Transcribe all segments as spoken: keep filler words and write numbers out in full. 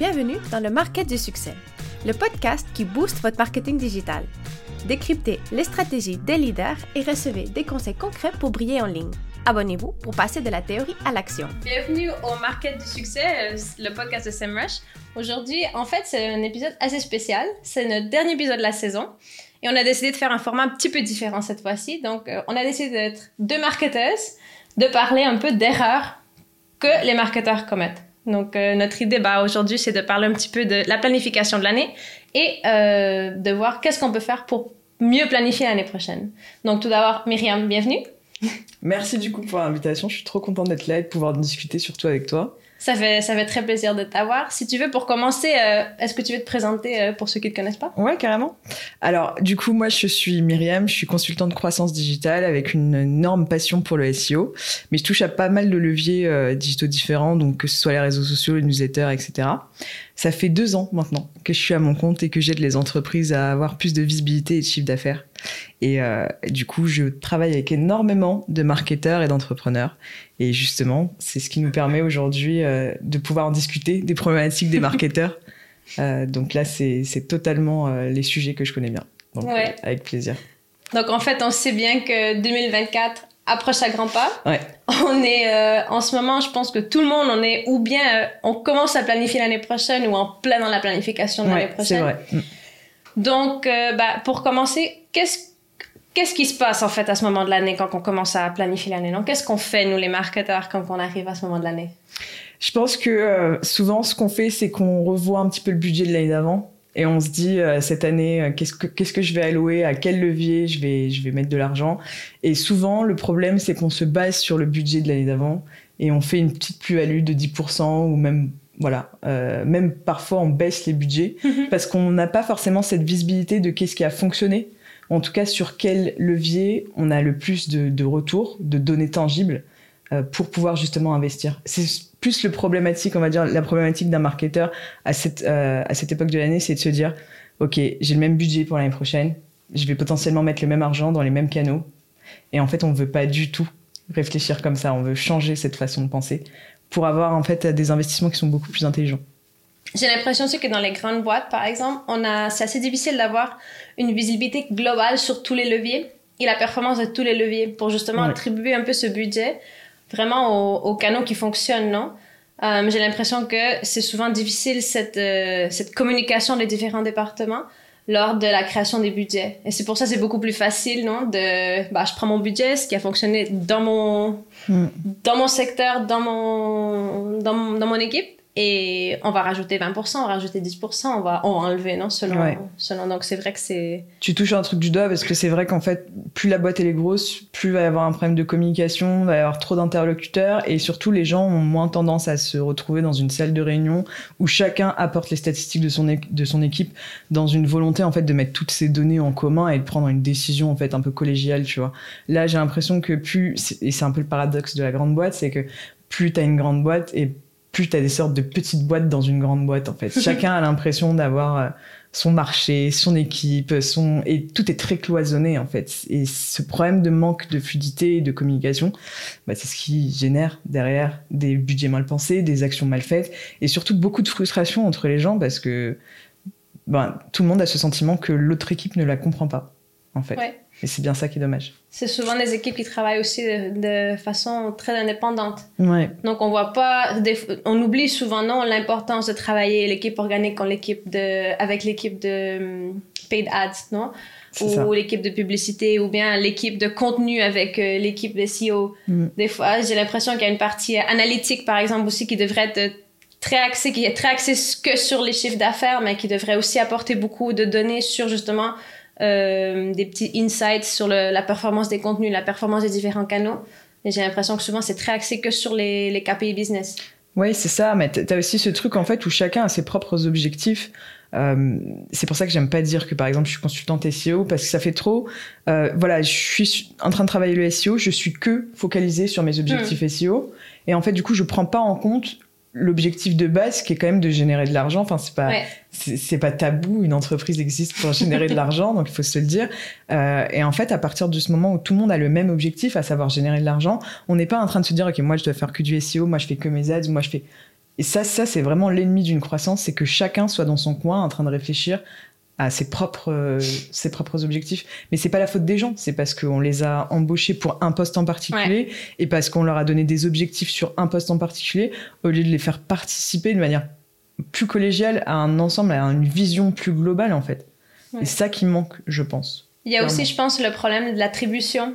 bienvenue dans Le Market du Succès, le podcast qui booste votre marketing digital. Décryptez les stratégies des leaders et recevez des conseils concrets pour briller en ligne. Abonnez-vous pour passer de la théorie à l'action. Bienvenue au Market du Succès, le podcast de SEMrush. Aujourd'hui, en fait, c'est un épisode assez spécial. C'est notre dernier épisode de la saison. Et on a décidé de faire un format un petit peu différent cette fois-ci. Donc, euh, on a décidé d'être deux marketeuses, de parler un peu d'erreurs que les marketeurs commettent. Donc, euh, notre idée bah, aujourd'hui, c'est de parler un petit peu de la planification de l'année et euh, de voir qu'est-ce qu'on peut faire pour mieux planifier l'année prochaine. Donc, tout d'abord, Myriam, bienvenue. Merci du coup pour l'invitation, je suis trop contente d'être là et de pouvoir discuter surtout avec toi. Ça fait, ça fait très plaisir de t'avoir. Si tu veux, pour commencer, euh, est-ce que tu veux te présenter euh, pour ceux qui ne te connaissent pas? Ouais, carrément. Alors, du coup, moi, je suis Myriam, je suis consultante de croissance digitale avec une énorme passion pour le S E O, mais je touche à pas mal de leviers euh, digitaux différents, donc que ce soit les réseaux sociaux, les newsletters, et cetera. Ça fait deux ans maintenant que je suis à mon compte et que j'aide les entreprises à avoir plus de visibilité et de chiffre d'affaires. Et euh, du coup, je travaille avec énormément de marketeurs et d'entrepreneurs. Et justement, c'est ce qui nous permet aujourd'hui euh, de pouvoir en discuter des problématiques des marketeurs. euh, donc là, c'est, c'est totalement euh, les sujets que je connais bien. Donc, ouais. euh, avec plaisir. Donc en fait, on sait bien que deux mille vingt-quatre approche à grands pas. Ouais. On est euh, en ce moment, je pense que tout le monde, on est ou bien euh, on commence à planifier l'année prochaine ou en plein dans la planification de l'année ouais, prochaine. C'est vrai. Donc, euh, bah, pour commencer, qu'est-ce, qu'est-ce qui se passe en fait à ce moment de l'année quand on commence à planifier l'année? Non, qu'est-ce qu'on fait, nous, les marketeurs, quand on arrive à ce moment de l'année? Je pense que euh, souvent, ce qu'on fait, c'est qu'on revoit un petit peu le budget de l'année d'avant et on se dit, euh, cette année, euh, qu'est-ce que, qu'est-ce que je vais allouer, à quel levier je vais, je vais mettre de l'argent. Et souvent, le problème, c'est qu'on se base sur le budget de l'année d'avant et on fait une petite plus-value de dix pour cent ou même... Voilà, euh, même parfois on baisse les budgets mmh. parce qu'on n'a pas forcément cette visibilité de qu'est-ce qui a fonctionné, en tout cas sur quel levier on a le plus de, de retours, de données tangibles euh, pour pouvoir justement investir. C'est plus le problématique, on va dire, la problématique d'un marketeur à cette, euh, à cette époque de l'année, c'est de se dire « Ok, j'ai le même budget pour l'année prochaine, je vais potentiellement mettre le même argent dans les mêmes canaux. » Et en fait, on ne veut pas du tout réfléchir comme ça, on veut changer cette façon de penser pour avoir en fait des investissements qui sont beaucoup plus intelligents. J'ai l'impression aussi que dans les grandes boîtes, par exemple, on a, c'est assez difficile d'avoir une visibilité globale sur tous les leviers et la performance de tous les leviers pour justement ouais. attribuer un peu ce budget vraiment aux, aux canaux qui fonctionnent, non ? euh, J'ai l'impression que c'est souvent difficile cette, euh, cette communication des différents départements lors de la création des budgets. Et c'est pour ça que c'est beaucoup plus facile, non, de... Bah, je prends mon budget, ce qui a fonctionné dans mon, mmh. dans mon secteur, dans mon, dans mon, dans mon équipe, et on va rajouter vingt pour cent, on va rajouter dix pour cent, on va, on va enlever, non, selon, ouais. selon... Donc, c'est vrai que c'est... Tu touches un truc du doigt, parce que c'est vrai qu'en fait, plus la boîte elle est grosse, plus il va y avoir un problème de communication, il va y avoir trop d'interlocuteurs, et surtout, les gens ont moins tendance à se retrouver dans une salle de réunion où chacun apporte les statistiques de son, é- de son équipe dans une volonté, en fait, de mettre toutes ces données en commun et de prendre une décision, en fait, un peu collégiale, tu vois. Là, j'ai l'impression que plus... C'est, et c'est un peu le paradoxe de la grande boîte, c'est que plus t'as une grande boîte, et plus t'as des sortes de petites boîtes dans une grande boîte, en fait. Chacun a l'impression d'avoir son marché, son équipe, son... et tout est très cloisonné, en fait. Et ce problème de manque de fluidité et de communication, bah, c'est ce qui génère derrière des budgets mal pensés, des actions mal faites, et surtout beaucoup de frustration entre les gens, parce que bah, tout le monde a ce sentiment que l'autre équipe ne la comprend pas, en fait. Ouais. Et c'est bien ça qui est dommage. C'est souvent des équipes qui travaillent aussi de, de façon très indépendante. Ouais. Donc on voit pas, des, on oublie souvent non l'importance de travailler l'équipe organique en l'équipe de, avec l'équipe de paid ads, non? C'est ou ça. L'équipe de publicité, ou bien l'équipe de contenu avec euh, l'équipe de S E O. Mm. Des fois, j'ai l'impression qu'il y a une partie analytique, par exemple, aussi qui devrait être très axée, qui est très axée que sur les chiffres d'affaires, mais qui devrait aussi apporter beaucoup de données sur justement Euh, des petits insights sur le, la performance des contenus, la performance des différents canaux. Et j'ai l'impression que souvent, c'est très axé que sur les, les K P I business. Oui, c'est ça. Mais t'as aussi ce truc, en fait, où chacun a ses propres objectifs. Euh, c'est pour ça que j'aime pas dire que par exemple je suis consultante S E O, parce que ça fait trop euh, voilà, je suis en train de travailler le S E O, je suis que focalisée sur mes objectifs mmh. S E O, et en fait du coup je prends pas en compte l'objectif de base qui est quand même de générer de l'argent. Enfin, c'est pas, ouais. c'est, c'est pas tabou. Une entreprise existe pour générer de l'argent, donc il faut se le dire. Euh, et en fait, à partir de ce moment où tout le monde a le même objectif, à savoir générer de l'argent, on n'est pas en train de se dire, OK, moi, je dois faire que du S E O, moi, je fais que mes ads, moi, je fais... Et ça, ça c'est vraiment l'ennemi d'une croissance, c'est que chacun soit dans son coin en train de réfléchir à ses propres, euh, ses propres objectifs. Mais c'est pas la faute des gens, c'est parce qu'on les a embauchés pour un poste en particulier, ouais, et parce qu'on leur a donné des objectifs sur un poste en particulier, au lieu de les faire participer de manière plus collégiale à un ensemble, à une vision plus globale en fait. Ouais. Et ça qui manque, je pense. Il y a clairement aussi, je pense, le problème de l'attribution,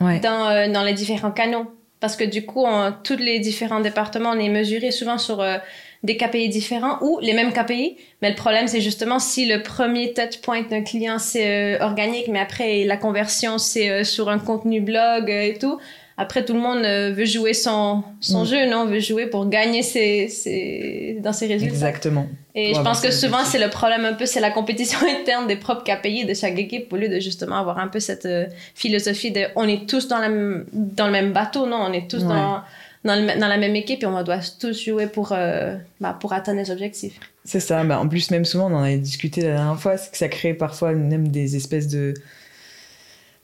ouais, dans, euh, dans les différents canaux. Parce que du coup, en, tous les différents départements, on est mesuré souvent sur... Euh, des K P I différents ou les mêmes K P I. Mais le problème, c'est justement si le premier touchpoint d'un client, c'est euh, organique, mais après, la conversion, c'est euh, sur un contenu blog euh, et tout. Après, tout le monde euh, veut jouer son, son mmh. jeu, non? On veut jouer pour gagner ses, ses, dans ses résultats. Exactement. Et je pense que souvent, c'est le problème un peu, c'est la compétition interne des propres K P I de chaque équipe, au lieu de justement avoir un peu cette euh, philosophie de on est tous dans, la m- dans le même bateau, non? On est tous, ouais, dans... Dans, le, dans la même équipe et on doit tous jouer pour, euh, bah, pour atteindre les objectifs. C'est ça. Bah, en plus, même souvent, on en a discuté la dernière fois, c'est que ça crée parfois même des espèces de...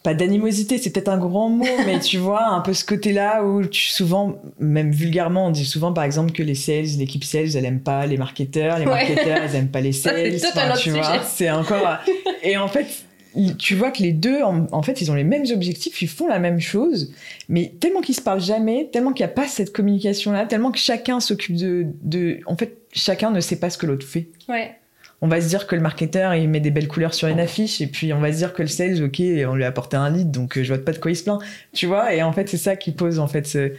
Pas d'animosité, c'est peut-être un grand mot, mais tu vois, un peu ce côté-là où tu souvent, même vulgairement, on dit souvent par exemple que les sales, l'équipe sales, elle aime pas les marketeurs, les ouais. marketeurs, ils aiment pas les sales. Ça, c'est tout un autre sujet. Vois, c'est encore... Et en fait... Tu vois que les deux, en, en fait, ils ont les mêmes objectifs, ils font la même chose, mais tellement qu'ils se parlent jamais, tellement qu'il n'y a pas cette communication-là, tellement que chacun s'occupe de, de... En fait, chacun ne sait pas ce que l'autre fait. Ouais. On va se dire que le marketeur, il met des belles couleurs sur une affiche, et puis on va se dire que le sales, ok, on lui a apporté un lead, donc je vois pas de quoi il se plaint. Tu vois, et en fait, c'est ça qui pose, en fait, ce,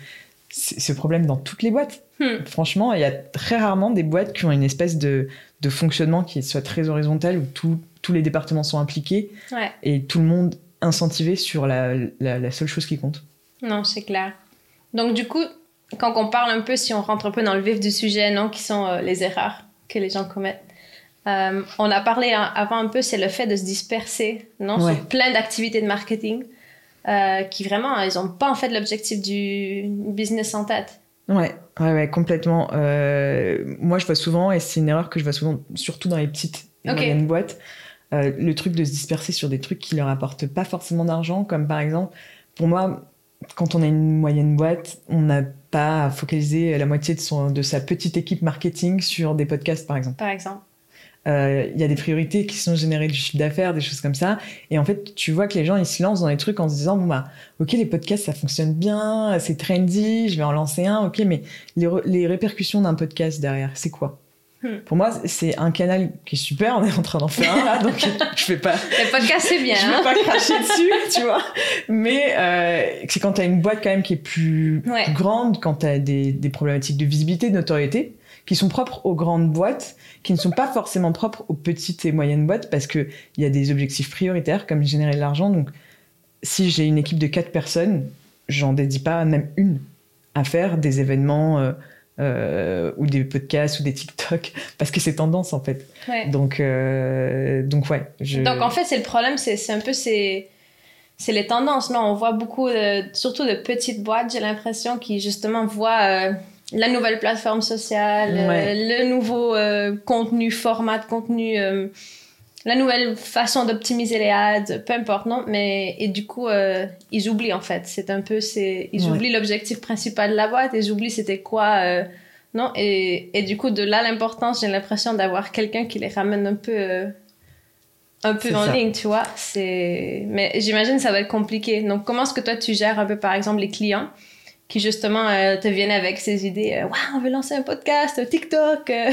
ce problème dans toutes les boîtes. Hmm. Franchement, il y a très rarement des boîtes qui ont une espèce de, de fonctionnement qui soit très horizontal, où tout... tous les départements sont impliqués, ouais, et tout le monde incentivé sur la, la, la seule chose qui compte. Non, c'est clair. Donc du coup, quand on parle un peu, si on rentre un peu dans le vif du sujet, non, qui sont euh, les erreurs que les gens commettent. Euh, on a parlé avant un peu, c'est le fait de se disperser, non, ouais, sur plein d'activités de marketing euh, qui vraiment, ils n'ont pas en fait l'objectif du business en tête. Ouais, ouais, ouais, complètement. Euh, moi, je vois souvent, et c'est une erreur que je vois souvent, surtout dans les petites et okay. moyennes boîtes, Euh, le truc de se disperser sur des trucs qui leur apportent pas forcément d'argent, comme par exemple, pour moi, quand on a une moyenne boîte, on n'a pas à focaliser la moitié de, son, de sa petite équipe marketing sur des podcasts, par exemple. Par exemple. Euh, y a des priorités qui sont générées du chiffre d'affaires, des choses comme ça. Et en fait, tu vois que les gens, ils se lancent dans les trucs en se disant, bon bah, ok, les podcasts, ça fonctionne bien, c'est trendy, je vais en lancer un, ok, mais les, re- les répercussions d'un podcast derrière, c'est quoi ? Pour moi, c'est un canal qui est super, on est en train d'en faire un là, donc je fais pas... Le podcast, c'est bien. Je ne vais pas cracher dessus, tu vois. Mais euh, c'est quand tu as une boîte quand même qui est plus, ouais, plus grande, quand tu as des, des problématiques de visibilité, de notoriété, qui sont propres aux grandes boîtes, qui ne sont pas forcément propres aux petites et moyennes boîtes, parce qu'il y a des objectifs prioritaires, comme générer de l'argent. Donc, si j'ai une équipe de quatre personnes, j'en dédie pas même une à faire des événements... Euh, Euh, ou des podcasts ou des TikTok, parce que c'est tendance en fait, ouais. donc euh, donc ouais je... donc en fait c'est le problème, c'est, c'est un peu c'est, c'est les tendances, non, on voit beaucoup de, surtout de petites boîtes, j'ai l'impression, qui justement voient euh, la nouvelle plateforme sociale, ouais, euh, le nouveau euh, contenu, format de contenu, euh, la nouvelle façon d'optimiser les ads, peu importe, non, mais et du coup euh, ils oublient en fait, c'est un peu c'est ils ouais. oublient l'objectif principal de la boîte, ils oublient c'était quoi euh, non et et du coup de là l'importance, j'ai l'impression d'avoir quelqu'un qui les ramène un peu euh, un peu c'est en ça. ligne, tu vois, c'est mais j'imagine ça va être compliqué. Donc comment est-ce que toi tu gères un peu par exemple les clients qui justement euh, te viennent avec ces idées euh, « Waouh, on veut lancer un podcast, un TikTok euh. ».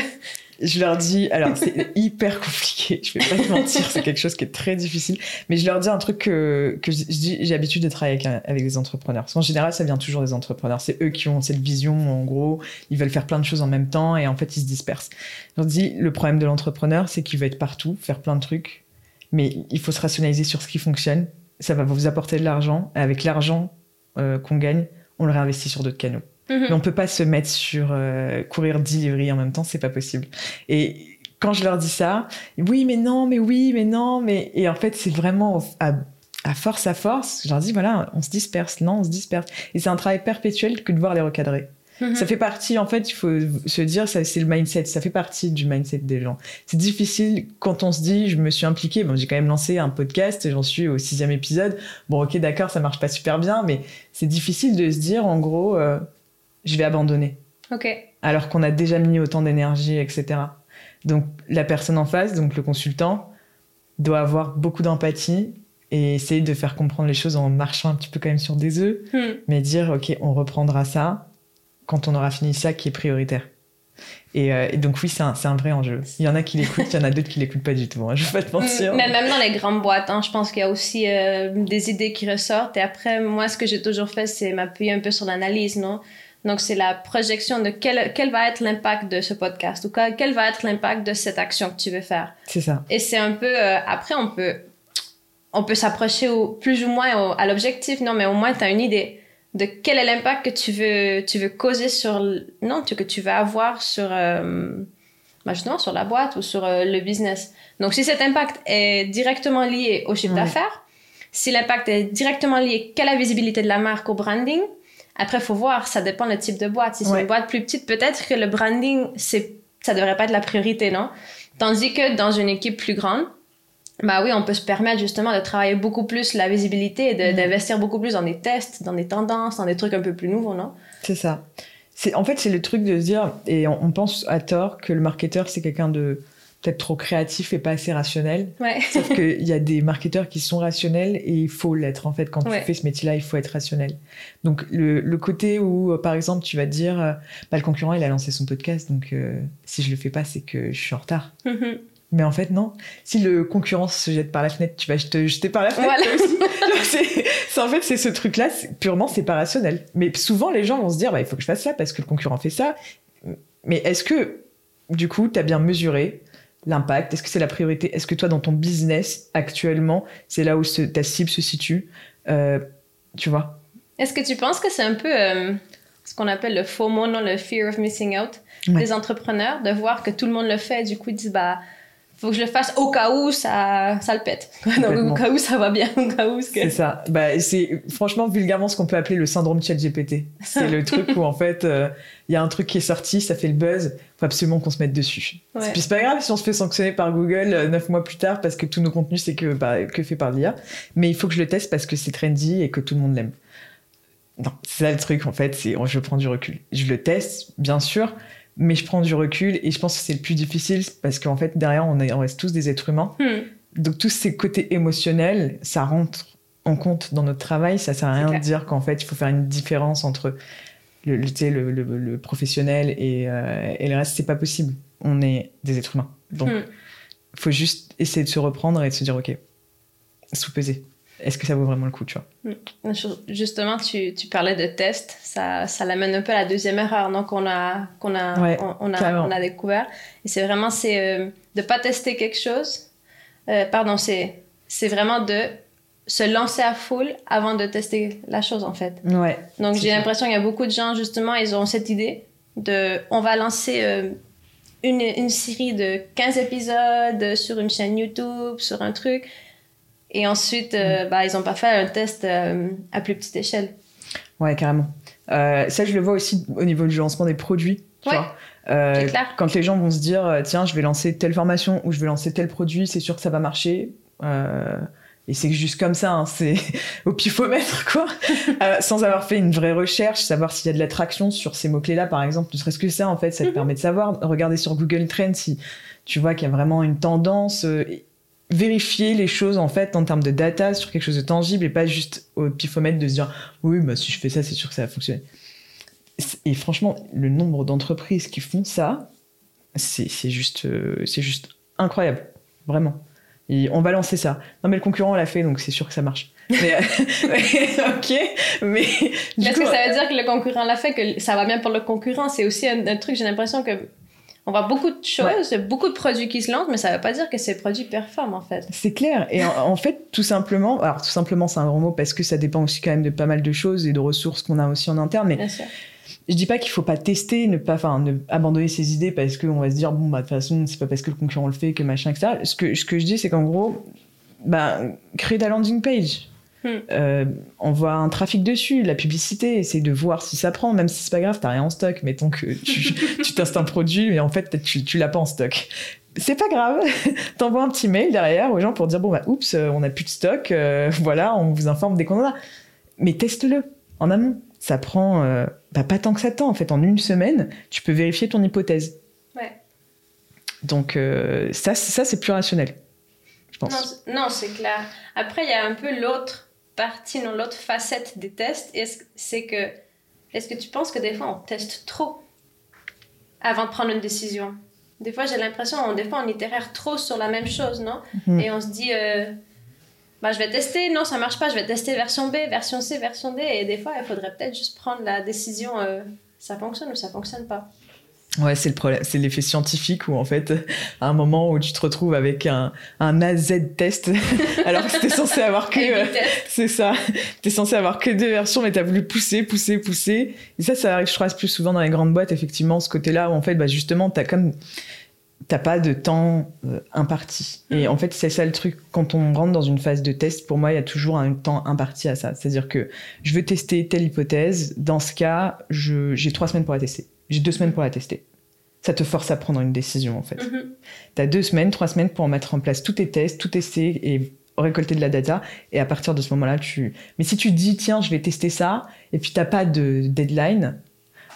Je leur dis, alors c'est hyper compliqué, je vais pas te mentir, c'est quelque chose qui est très difficile, mais je leur dis un truc que, que je, je dis, j'ai l'habitude de travailler avec, avec des entrepreneurs, parce qu'en général ça vient toujours des entrepreneurs, c'est eux qui ont cette vision, en gros, ils veulent faire plein de choses en même temps et en fait ils se dispersent. Je leur dis, le problème de l'entrepreneur c'est qu'il veut être partout, faire plein de trucs, mais il faut se rationaliser sur ce qui fonctionne, ça va vous apporter de l'argent, et avec l'argent euh, qu'on gagne, on le réinvestit sur d'autres canaux. Mmh. Mais on peut pas se mettre sur euh, courir delivery en même temps, c'est pas possible. Et quand je leur dis ça, oui mais non, mais oui mais non, mais et en fait c'est vraiment à, à force à force, je leur dis voilà, on se disperse, non on se disperse. Et c'est un travail perpétuel que de devoir les recadrer. Mmh. Ça fait partie, en fait, il faut se dire, ça, c'est le mindset, ça fait partie du mindset des gens. C'est difficile quand on se dit, je me suis impliquée, bon, j'ai quand même lancé un podcast, j'en suis au sixième épisode, bon ok d'accord, ça marche pas super bien, mais c'est difficile de se dire, en gros, euh, je vais abandonner. Okay. Alors qu'on a déjà mis autant d'énergie, et cetera. Donc la personne en face, donc le consultant, doit avoir beaucoup d'empathie et essayer de faire comprendre les choses en marchant un petit peu quand même sur des œufs, mmh. mais dire ok, on reprendra ça quand on aura fini ça qui est prioritaire. Et, euh, et donc oui, c'est un, c'est un vrai enjeu. Il y en a qui l'écoutent, il y en a d'autres qui l'écoutent pas du tout, hein, je vais pas te mentir. Mais même dans les grandes boîtes, hein, je pense qu'il y a aussi euh, des idées qui ressortent. Et après, moi, ce que j'ai toujours fait, c'est m'appuyer un peu sur l'analyse, non ? Donc, c'est la projection de quel, quel va être l'impact de ce podcast ou quel, quel va être l'impact de cette action que tu veux faire. C'est ça. Et c'est un peu... Euh, après, on peut, on peut s'approcher au, plus ou moins au, à l'objectif, non, mais au moins, tu as une idée de quel est l'impact que tu veux, tu veux causer sur... Non, que tu veux avoir sur... Euh, bah justement, sur la boîte ou sur euh, le business. Donc, si cet impact est directement lié au chiffre ouais. d'affaires, si l'impact est directement lié qu'à la visibilité de la marque, au branding... Après, il faut voir, ça dépend le type de boîte. Si c'est ouais. une boîte plus petite, peut-être que le branding, c'est, ça ne devrait pas être la priorité, non? Tandis que dans une équipe plus grande, bah oui, on peut se permettre justement de travailler beaucoup plus la visibilité et de, mmh. d'investir beaucoup plus dans des tests, dans des tendances, dans des trucs un peu plus nouveaux, non? C'est ça. C'est, en fait, c'est le truc de se dire, et on, on pense à tort que le marketeur, c'est quelqu'un de peut-être trop créatif et pas assez rationnel. Ouais. Sauf qu'il y a des marketeurs qui sont rationnels et il faut l'être. En fait, quand ouais. tu fais ce métier-là, il faut être rationnel. Donc, le, le côté où, par exemple, tu vas te dire euh, bah, le concurrent, il a lancé son podcast, donc euh, si je le fais pas, c'est que je suis en retard. Mm-hmm. Mais en fait, non. Si le concurrent se jette par la fenêtre, tu vas te jeter par la fenêtre. Voilà. Aussi. Donc, c'est, c'est, en fait, c'est ce truc-là. C'est, purement, c'est pas rationnel. Mais souvent, les gens vont se dire bah, il faut que je fasse ça parce que le concurrent fait ça. Mais est-ce que, du coup, tu as bien mesuré l'impact? Est-ce que c'est la priorité? Est-ce que toi, dans ton business, actuellement, c'est là où ce, ta cible se situe? Euh, tu vois? Est-ce que tu penses que c'est un peu euh, ce qu'on appelle le FOMO, non, le fear of missing out ouais. des entrepreneurs, de voir que tout le monde le fait, du coup, ils disent, bah, faut que je le fasse au cas où ça, ça le pète. Donc, au cas où ça va bien, au cas où... C'est, que... c'est ça. Bah, c'est franchement, vulgairement, ce qu'on peut appeler le syndrome ChatGPT. C'est le truc où, en fait, il euh, y a un truc qui est sorti, ça fait le buzz, faut absolument qu'on se mette dessus. Ouais. C'est, puis c'est pas grave si on se fait sanctionner par Google euh, neuf mois plus tard parce que tous nos contenus, c'est que, bah, que fait par l'I A. Mais il faut que je le teste parce que c'est trendy et que tout le monde l'aime. Non, c'est ça le truc, en fait, c'est je prends du recul. Je le teste, bien sûr, mais je prends du recul et je pense que c'est le plus difficile parce qu'en fait, derrière, on, est, on reste tous des êtres humains. Hmm. Donc, tous ces côtés émotionnels, ça rentre en compte dans notre travail. Ça sert à rien de dire qu'en fait, il faut faire une différence entre le, le, tu sais, le, le, le professionnel et, euh, et le reste. C'est pas possible. On est des êtres humains. Donc, il hmm. faut juste essayer de se reprendre et de se dire, OK, sous-peser. Est-ce que ça vaut vraiment le coup, tu vois? Justement, tu, tu parlais de tests. Ça, ça l'amène un peu à la deuxième erreur non, qu'on a, qu'on a, ouais, on, on a, on a découvert. Et c'est vraiment c'est, euh, de ne pas tester quelque chose. Euh, pardon, c'est, c'est vraiment de se lancer à full avant de tester la chose, en fait. Ouais, donc, j'ai ça. l'impression qu'il y a beaucoup de gens, justement, ils ont cette idée de... On va lancer... Euh, une, une série de quinze épisodes sur une chaîne YouTube, sur un truc... Et ensuite, euh, bah, ils n'ont pas fait un test euh, à plus petite échelle. Ouais, carrément. Euh, ça, je le vois aussi au niveau du lancement des produits. Tu ouais, vois. Euh, c'est clair. Quand les gens vont se dire, tiens, je vais lancer telle formation ou je vais lancer tel produit, c'est sûr que ça va marcher. Euh, et c'est juste comme ça, hein, c'est au pifomètre, quoi. euh, sans avoir fait une vraie recherche, savoir s'il y a de l'attraction sur ces mots-clés-là, par exemple. Ne serait-ce que ça, en fait, ça te mm-hmm. permet de savoir. Regarder sur Google Trends si tu vois qu'il y a vraiment une tendance... Euh, vérifier les choses en fait en termes de data sur quelque chose de tangible et pas juste au pifomètre de se dire oui bah si je fais ça c'est sûr que ça va fonctionner. Et franchement le nombre d'entreprises qui font ça c'est, c'est, juste, c'est juste incroyable vraiment. Et on va lancer ça. Non mais le concurrent l'a fait donc c'est sûr que ça marche. Mais, ok, mais du est-ce coup, que ça veut dire que le concurrent l'a fait, que ça va bien pour le concurrent? C'est aussi un, un truc, j'ai l'impression que on voit beaucoup de choses, ouais. beaucoup de produits qui se lancent, mais ça ne veut pas dire que ces produits performent, en fait. C'est clair. Et en, en fait, tout simplement... Alors, tout simplement, c'est un grand mot parce que ça dépend aussi quand même de pas mal de choses et de ressources qu'on a aussi en interne. Mais je ne dis pas qu'il ne faut pas tester, ne pas, enfin, ne, abandonner ses idées parce qu'on va se dire, bon, bah, de toute façon, ce n'est pas parce que le concurrent le fait que machin, et cetera. Ce que, ce que je dis, c'est qu'en gros, bah, créer ta landing page. Hmm. Euh, envoie un trafic dessus, la publicité, essaye de voir si ça prend, même si c'est pas grave, t'as rien en stock, mettons que tu, tu testes un produit mais en fait tu, tu l'as pas en stock, c'est pas grave, t'envoies un petit mail derrière aux gens pour dire bon bah oups on a plus de stock, euh, voilà on vous informe dès qu'on en a, mais teste-le en amont. ça prend euh, bah, pas tant que ça de temps. En fait, en une semaine, tu peux vérifier ton hypothèse. Ouais. Donc, euh, ça, c'est, ça, c'est plus rationnel, je pense. Non, c'est, non, c'est clair. Après, il y a un peu l'autre partie, non, l'autre facette des tests. Est-ce, c'est que, est-ce que tu penses que des fois, on teste trop avant de prendre une décision ? Des fois, j'ai l'impression, on, des fois, on itère trop sur la même chose, non ? Mmh. Et on se dit... Euh, bah, je vais tester, non ça marche pas, je vais tester version B, version C, version D, et des fois il faudrait peut-être juste prendre la décision euh, ça fonctionne ou ça fonctionne pas. Ouais, c'est le problème, c'est l'effet scientifique où en fait à un moment où tu te retrouves avec un, un A Z test alors que t'es censé avoir que euh, c'est ça, t'es censé avoir que deux versions mais t'as voulu pousser, pousser, pousser et ça ça arrive je crois plus souvent dans les grandes boîtes effectivement ce côté-là où en fait bah, justement t'as comme t'as pas de temps euh, imparti. Et en fait, c'est ça le truc. Quand on rentre dans une phase de test, pour moi, il y a toujours un temps imparti à ça. C'est-à-dire que je veux tester telle hypothèse. Dans ce cas, je, j'ai trois semaines pour la tester. J'ai deux semaines pour la tester. Ça te force à prendre une décision, en fait. Mm-hmm. T'as deux semaines, trois semaines pour en mettre en place tous tes tests, tout tester et récolter de la data. Et à partir de ce moment-là, tu... Mais si tu dis, tiens, je vais tester ça, et puis t'as pas de deadline,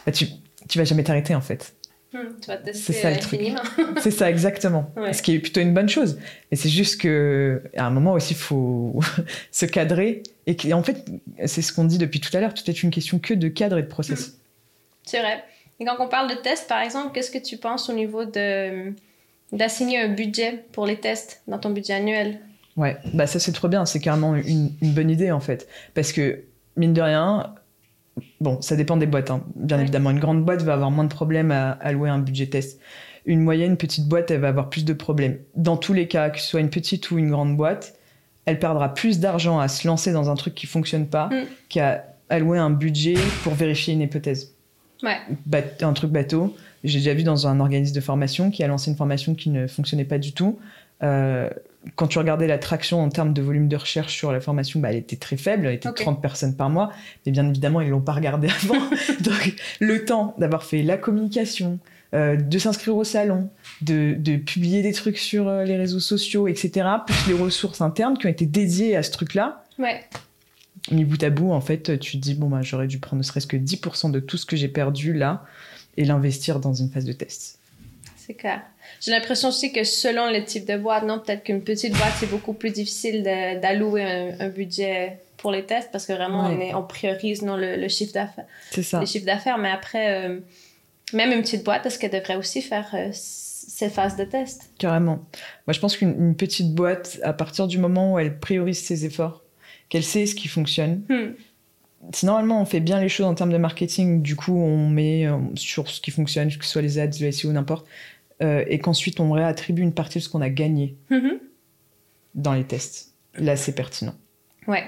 bah, tu, tu vas jamais t'arrêter, en fait. Hum, tu vas tester c'est ça, infiniment. C'est ça, exactement. Ouais. Ce qui est plutôt une bonne chose. Mais c'est juste qu'à un moment aussi, il faut se cadrer. Et en fait, c'est ce qu'on dit depuis tout à l'heure, tout est une question que de cadre et de process. Hum. C'est vrai. Et quand on parle de tests, par exemple, qu'est-ce que tu penses au niveau de, d'assigner un budget pour les tests dans ton budget annuel ? Ouais, bah ça c'est trop bien. C'est carrément une, une bonne idée, en fait. Parce que, mine de rien... Bon, ça dépend des boîtes, hein. Bien ouais. Évidemment. Une grande boîte va avoir moins de problèmes à allouer un budget test. Une moyenne petite boîte, elle va avoir plus de problèmes. Dans tous les cas, que ce soit une petite ou une grande boîte, elle perdra plus d'argent à se lancer dans un truc qui ne fonctionne pas mm. qu'à allouer un budget pour vérifier une hypothèse. Ouais. Bat- un truc bateau. J'ai déjà vu dans un organisme de formation qui a lancé une formation qui ne fonctionnait pas du tout. Euh, quand tu regardais la traction en termes de volume de recherche sur la formation, bah, elle était très faible, elle était okay. trente personnes par mois, mais bien évidemment, ils ne l'ont pas regardé avant. Donc, le temps d'avoir fait la communication, euh, de s'inscrire au salon, de, de publier des trucs sur euh, les réseaux sociaux, et cetera, plus les ressources internes qui ont été dédiées à ce truc-là. Ouais. Mis bout à bout, en fait, tu te dis, bon, bah, j'aurais dû prendre ne serait-ce que dix pour cent de tout ce que j'ai perdu là et l'investir dans une phase de test. C'est clair. J'ai l'impression aussi que selon le type de boîte, non, peut-être qu'une petite boîte, c'est beaucoup plus difficile de, d'allouer un, un budget pour les tests parce que vraiment, ouais. on, est, on priorise non, le, le chiffre d'affaires. C'est ça. Le chiffre d'affaires, mais après, euh, même une petite boîte, est-ce qu'elle devrait aussi faire euh, ces phases de test ? Carrément. Moi, je pense qu'une une petite boîte, à partir du moment où elle priorise ses efforts, qu'elle sait ce qui fonctionne... Hmm. Si normalement on fait bien les choses en termes de marketing, du coup on met euh, sur ce qui fonctionne, que ce soit les ads, le S E O, n'importe, euh, et qu'ensuite on réattribue une partie de ce qu'on a gagné mm-hmm. dans les tests. Là c'est pertinent. Ouais.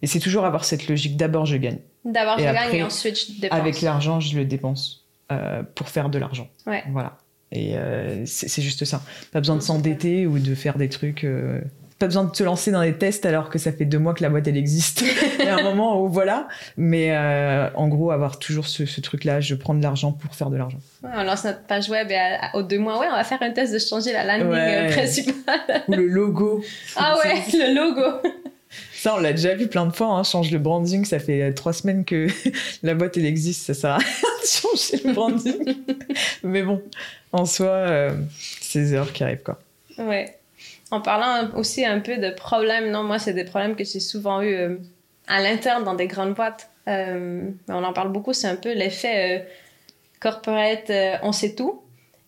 Mais c'est toujours avoir cette logique d'abord je gagne. D'abord et je après, gagne et ensuite je dépense. Avec l'argent je le dépense euh, pour faire de l'argent. Ouais. Voilà. Et euh, c'est, c'est juste ça. Pas besoin de s'endetter ou de faire des trucs. Euh... Pas besoin de te lancer dans les tests alors que ça fait deux mois que la boîte elle existe. Il y a un moment où voilà, mais euh, en gros avoir toujours ce, ce truc-là, je prends de l'argent pour faire de l'argent. Ouais, on lance notre page web et à, à, aux deux mois, ouais, on va faire un test de changer la landing ouais. principale. Ou le logo. Ah ouais, le logo. Ça on l'a déjà vu plein de fois, hein. Change le branding, ça fait trois semaines que la boîte elle existe, ça sert à rien de changer le branding. Mais bon, en soi, euh, c'est les erreurs qui arrivent quoi. Ouais. En parlant aussi un peu de problèmes, non, moi, c'est des problèmes que j'ai souvent eu euh, à l'interne dans des grandes boîtes. Euh, on en parle beaucoup, c'est un peu l'effet euh, corporate, euh, on sait tout.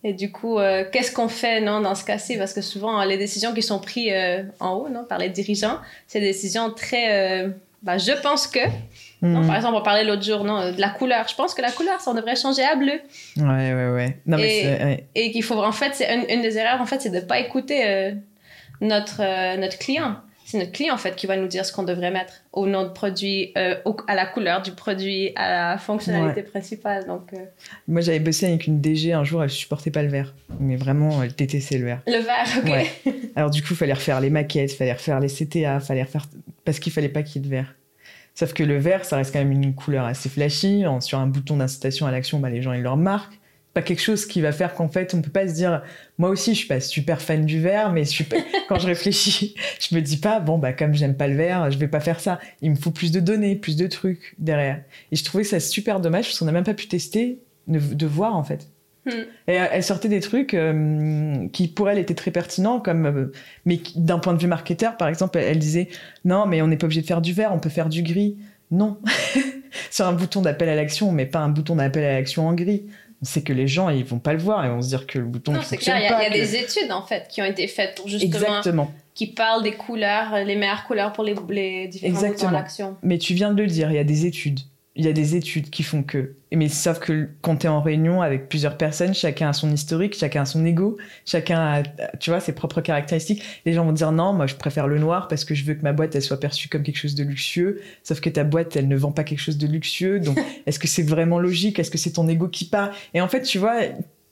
Et du coup, euh, qu'est-ce qu'on fait, non, dans ce cas-ci ? Parce que souvent, les décisions qui sont prises euh, en haut, non, par les dirigeants, c'est des décisions très... Euh, ben, je pense que... Mmh. Non, par exemple, on parlait l'autre jour non, de la couleur. Je pense que la couleur, ça, on devrait changer à bleu. Ouais, ouais, ouais. Non, mais et, c'est, ouais. et qu'il faut... En fait, c'est une, une des erreurs, en fait, c'est de ne pas écouter... Euh, Notre, euh, notre client. C'est notre client, en fait, qui va nous dire ce qu'on devrait mettre au nom de produit, euh, au, à la couleur du produit, à la fonctionnalité ouais. principale. Donc, euh... Moi, j'avais bossé avec une D G un jour, elle ne supportait pas le vert. Mais vraiment, elle détestait le vert. Le vert, ok. Ouais. Alors du coup, il fallait refaire les maquettes, il fallait refaire les C T A, fallait refaire... parce qu'il ne fallait pas qu'il y ait de vert. Sauf que le vert, ça reste quand même une couleur assez flashy. Sur un bouton d'incitation à l'action, bah, les gens, ils le remarquent. pas quelque chose qui va faire qu'en fait, on peut pas se dire, moi aussi, je suis pas super fan du verre, mais super... quand je réfléchis, je me dis pas, bon, bah, comme j'aime pas le verre, je vais pas faire ça. Il me faut plus de données, plus de trucs derrière. Et je trouvais ça super dommage parce qu'on n'a même pas pu tester de voir, en fait. Hmm. Et elle sortait des trucs euh, qui, pour elle, étaient très pertinents, comme, euh, mais qui, d'un point de vue marketeur, par exemple, elle, elle disait, non, mais on n'est pas obligé de faire du verre, on peut faire du gris. Non. Sur un bouton d'appel à l'action, on met pas un bouton d'appel à l'action en gris. C'est que les gens, ils vont pas le voir et vont se dire que le bouton ne fonctionne clair, pas. Non, c'est clair, il y a, y a que... des études, en fait, qui ont été faites pour justement... Exactement. Qui parlent des couleurs, les meilleures couleurs pour les, les différents Exactement. Boutons d'action. Mais tu viens de le dire, il y a des études. Il y a des études qui font que... Mais sauf que quand t'es en réunion avec plusieurs personnes, chacun a son historique, chacun a son ego, chacun a, tu vois, ses propres caractéristiques. Les gens vont dire non, moi je préfère le noir parce que je veux que ma boîte elle soit perçue comme quelque chose de luxueux. Sauf que ta boîte elle ne vend pas quelque chose de luxueux. Donc est-ce que c'est vraiment logique ? Est-ce que c'est ton ego qui part ? Et en fait, tu vois,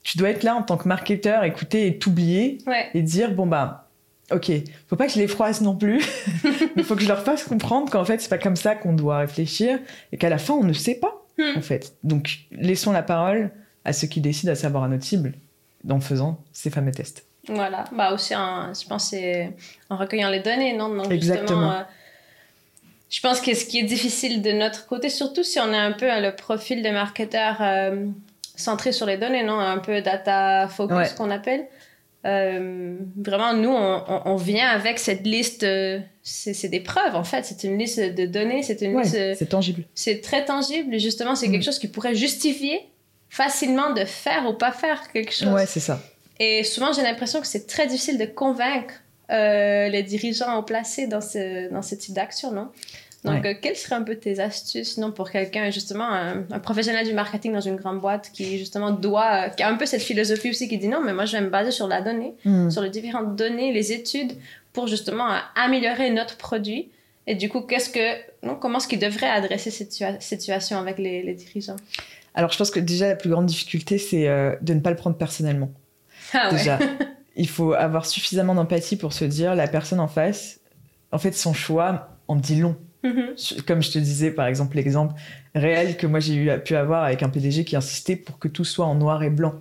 tu dois être là en tant que marketeur, écouter et t'oublier ouais. et dire bon bah. Ok, faut pas que je les froisse non plus, mais faut que je leur fasse comprendre qu'en fait, c'est pas comme ça qu'on doit réfléchir et qu'à la fin, on ne sait pas, hmm. en fait. Donc, laissons la parole à ceux qui décident à savoir à notre cible en faisant ces fameux tests. Voilà, bah aussi, un, je pense, c'est en recueillant les données, non, non Exactement. Euh, je pense que ce qui est difficile de notre côté, surtout si on a un peu hein, le profil de marketeur euh, centré sur les données, non, un peu data focus ouais. qu'on appelle. Euh, vraiment nous on, on vient avec cette liste euh, c'est, c'est des preuves en fait, c'est une liste de données, c'est une ouais, liste euh, c'est tangible, c'est très tangible justement, c'est mmh. quelque chose qui pourrait justifier facilement de faire ou pas faire quelque chose ouais c'est ça. Et souvent j'ai l'impression que c'est très difficile de convaincre euh, les dirigeants au placé dans ce, dans ce type d'action non donc ouais. euh, quelles seraient un peu tes astuces non, pour quelqu'un justement un, un professionnel du marketing dans une grande boîte qui justement doit euh, qui a un peu cette philosophie aussi qui dit non mais moi je vais me baser sur la donnée mmh. sur les différentes données, les études pour justement euh, améliorer notre produit et du coup qu'est-ce que non, comment est-ce qu'il devrait adresser cette situa- situation avec les, les dirigeants? Alors je pense que déjà la plus grande difficulté c'est euh, de ne pas le prendre personnellement. Ah, déjà ouais. Il faut avoir suffisamment d'empathie pour se dire la personne en face en fait son choix en dit long. Comme je te disais, par exemple, l'exemple réel que moi j'ai eu, pu avoir avec un P D G qui insistait pour que tout soit en noir et blanc,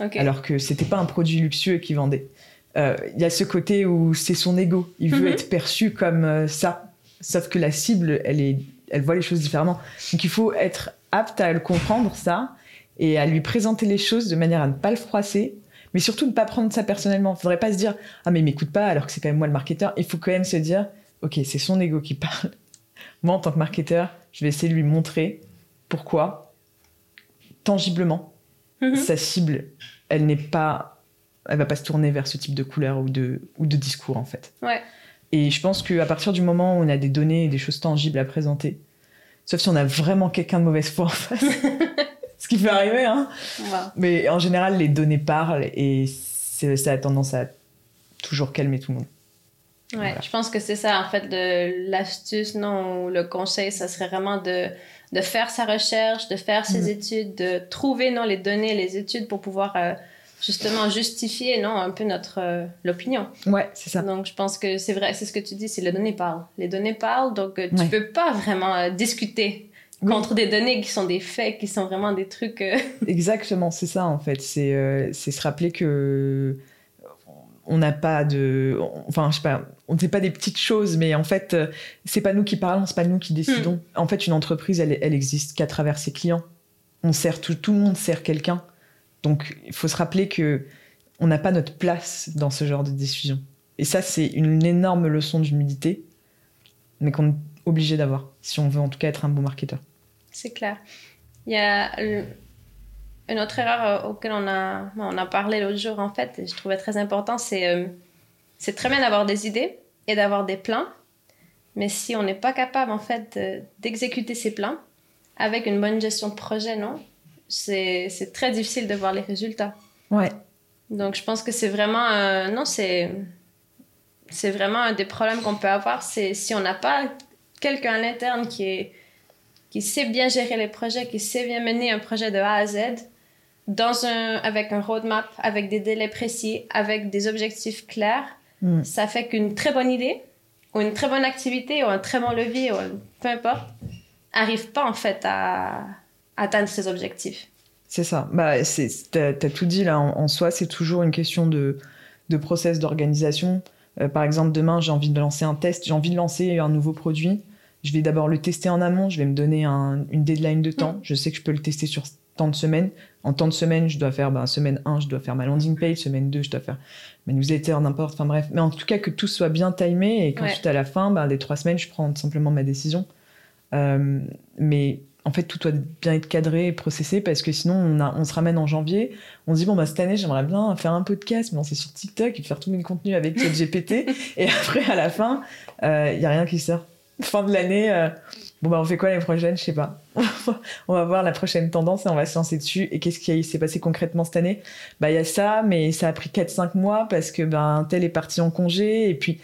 okay. alors que c'était pas un produit luxueux qu'il vendait. Il euh, y a ce côté où c'est son ego, il veut mm-hmm. être perçu comme euh, ça, sauf que la cible, elle, est, elle voit les choses différemment. Donc il faut être apte à le comprendre, ça, et à lui présenter les choses de manière à ne pas le froisser, mais surtout ne pas prendre ça personnellement. Il faudrait pas se dire « Ah mais il m'écoute pas alors que c'est quand même moi le marketeur ». Il faut quand même se dire « Ok, c'est son ego qui parle ». Moi, en tant que marketeur, je vais essayer de lui montrer pourquoi, tangiblement, mmh. sa cible, elle n'est pas, elle va pas se tourner vers ce type de couleur ou de, ou de discours, en fait. Ouais. Et je pense qu'à partir du moment où on a des données et des choses tangibles à présenter, sauf si on a vraiment quelqu'un de mauvaise foi en face, ce qui peut arriver, hein. Wow. Mais en général, les données parlent et c'est, ça a tendance à toujours calmer tout le monde. Ouais, voilà. Je pense que c'est ça, en fait, de l'astuce, non, le conseil, ça serait vraiment de, de faire sa recherche, de faire ses mmh. études, de trouver, non, les données, les études pour pouvoir, euh, justement, justifier, non, un peu notre, euh, l'opinion. Ouais, c'est ça. Donc, je pense que c'est vrai, c'est ce que tu dis, c'est les données parlent. Les données parlent, donc euh, tu ouais. peux pas vraiment euh, discuter oui. contre des données qui sont des faits, qui sont vraiment des trucs... Euh... Exactement, c'est ça, en fait. C'est, euh, c'est se rappeler que... On n'a pas de... Enfin, je sais pas, on ne fait pas des petites choses, mais en fait, c'est pas nous qui parlons, c'est pas nous qui décidons. Mmh. En fait, une entreprise, elle, elle existe qu'à travers ses clients. On sert tout, tout le monde sert quelqu'un. Donc, il faut se rappeler qu'on n'a pas notre place dans ce genre de décision. Et ça, c'est une énorme leçon d'humilité, mais qu'on est obligé d'avoir, si on veut en tout cas être un bon marketeur. C'est clair. Il y a... Le... Une autre erreur euh, auquel on a, on a parlé l'autre jour, en fait, et je trouvais très important, c'est, euh, c'est très bien d'avoir des idées et d'avoir des plans, mais si on n'est pas capable, en fait, de, d'exécuter ces plans avec une bonne gestion de projet, non, c'est, c'est très difficile de voir les résultats. Ouais. Donc, je pense que c'est vraiment... Euh, non, c'est, c'est vraiment un des problèmes qu'on peut avoir, c'est si on n'a pas quelqu'un à l'interne qui est... qui sait bien gérer les projets, qui sait bien mener un projet de A à Z, dans un, avec un roadmap, avec des délais précis, avec des objectifs clairs, mmh. ça fait qu'une très bonne idée, ou une très bonne activité, ou un très bon levier, ou un, peu importe, n'arrive pas en fait à, à atteindre ses objectifs. C'est ça. Bah, c'est, t'as, t'as tout dit là. En, en soi, c'est toujours une question de, de process, d'organisation. Euh, par exemple, demain, j'ai envie de lancer un test, j'ai envie de lancer un nouveau produit. Je vais d'abord le tester en amont. Je vais me donner un, une deadline de temps. Mmh. Je sais que je peux le tester sur tant de semaines. En tant de semaines, je dois faire, ben, semaine un, je dois faire ma landing page. Semaine deux, je dois faire ma newsletter, n'importe. Enfin bref. Mais en tout cas, que tout soit bien timé et qu'ensuite, ouais. à la fin, ben, des trois semaines, je prends simplement ma décision. Euh, mais en fait, tout doit bien être cadré et processé parce que sinon, on, a, on se ramène en janvier. On se dit, bon, bah, cette année, j'aimerais bien faire un podcast, me lancer sur TikTok et faire tout mes contenus avec ChatGPT. Et après, à la fin, il euh, n'y a rien qui sort. Fin de l'année, euh, bon, bah, on fait quoi l'année prochaine? Je sais pas. On va voir la prochaine tendance et on va se lancer dessus. Et qu'est-ce qui s'est passé concrètement cette année? Bah, il y a ça, mais ça a pris quatre à cinq mois parce que ben, tel est parti en congé. Et puis,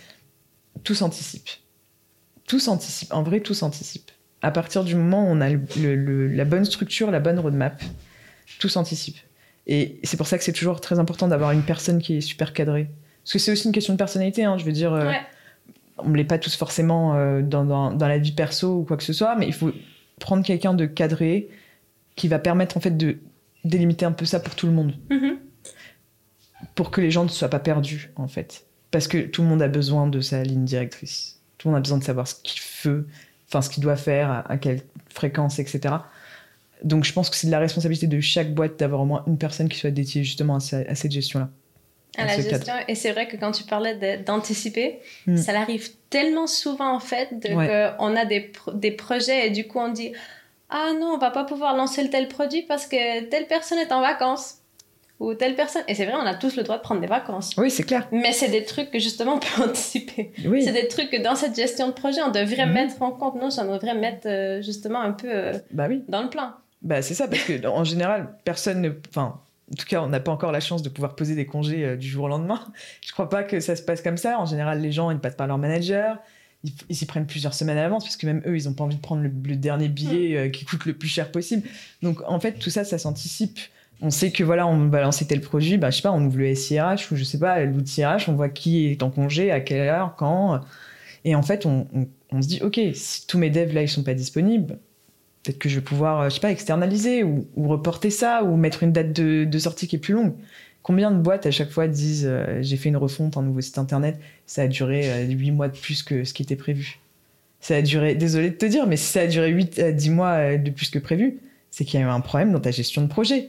tout s'anticipe. Tout s'anticipe. En vrai, tout s'anticipe. À partir du moment où on a le, le, le, la bonne structure, la bonne roadmap, tout s'anticipe. Et c'est pour ça que c'est toujours très important d'avoir une personne qui est super cadrée. Parce que c'est aussi une question de personnalité, hein, je veux dire, euh, ouais. on ne l'est pas tous forcément euh, dans, dans, dans la vie perso ou quoi que ce soit, mais il faut prendre quelqu'un de cadré qui va permettre en fait de délimiter un peu ça pour tout le monde. Mm-hmm. Pour que les gens ne soient pas perdus, en fait. Parce que tout le monde a besoin de sa ligne directrice. Tout le monde a besoin de savoir ce qu'il veut, enfin, ce qu'il doit faire, à quelle fréquence, et cetera. Donc, je pense que c'est de la responsabilité de chaque boîte d'avoir au moins une personne qui soit dédiée justement à, sa, à cette gestion-là. À la gestion. Cadre. Et c'est vrai que quand tu parlais de, d'anticiper, mmh. ça arrive tellement souvent, en fait, de, ouais. qu'on a des, des projets et du coup, on dit « Ah non, on ne va pas pouvoir lancer le tel produit parce que telle personne est en vacances. » Ou telle personne. Et c'est vrai, on a tous le droit de prendre des vacances. Oui, c'est clair. Mais c'est des trucs que, justement, on peut anticiper. Oui. C'est des trucs que, dans cette gestion de projet, on devrait mmh. mettre en compte. Non, ça devrait mettre, euh, justement, un peu euh, bah oui. dans le plan. Bah, c'est ça, parce qu'en général, personne ne... Enfin, en tout cas, on n'a pas encore la chance de pouvoir poser des congés euh, du jour au lendemain. Je ne crois pas que ça se passe comme ça. En général, les gens, ils passent par leur manager. Ils, ils s'y prennent plusieurs semaines à l'avance, parce que même eux, ils n'ont pas envie de prendre le, le dernier billet euh, qui coûte le plus cher possible. Donc, en fait, tout ça, ça s'anticipe. On sait que voilà, on va lancer tel produit, bah, je sais pas, on ouvre le S I R H ou je sais pas, l'outil S I R H, on voit qui est en congé, à quelle heure, quand. Et en fait, on, on, on se dit, ok, si tous mes devs là, ils sont pas disponibles, peut-être que je vais pouvoir, je sais pas, externaliser ou, ou reporter ça ou mettre une date de, de sortie qui est plus longue. Combien de boîtes à chaque fois disent, euh, j'ai fait une refonte, un nouveau site internet, ça a duré euh, huit mois de plus que ce qui était prévu. Ça a duré, désolé de te dire, mais si ça a duré huit à dix mois de plus que prévu, c'est qu'il y a eu un problème dans ta gestion de projet.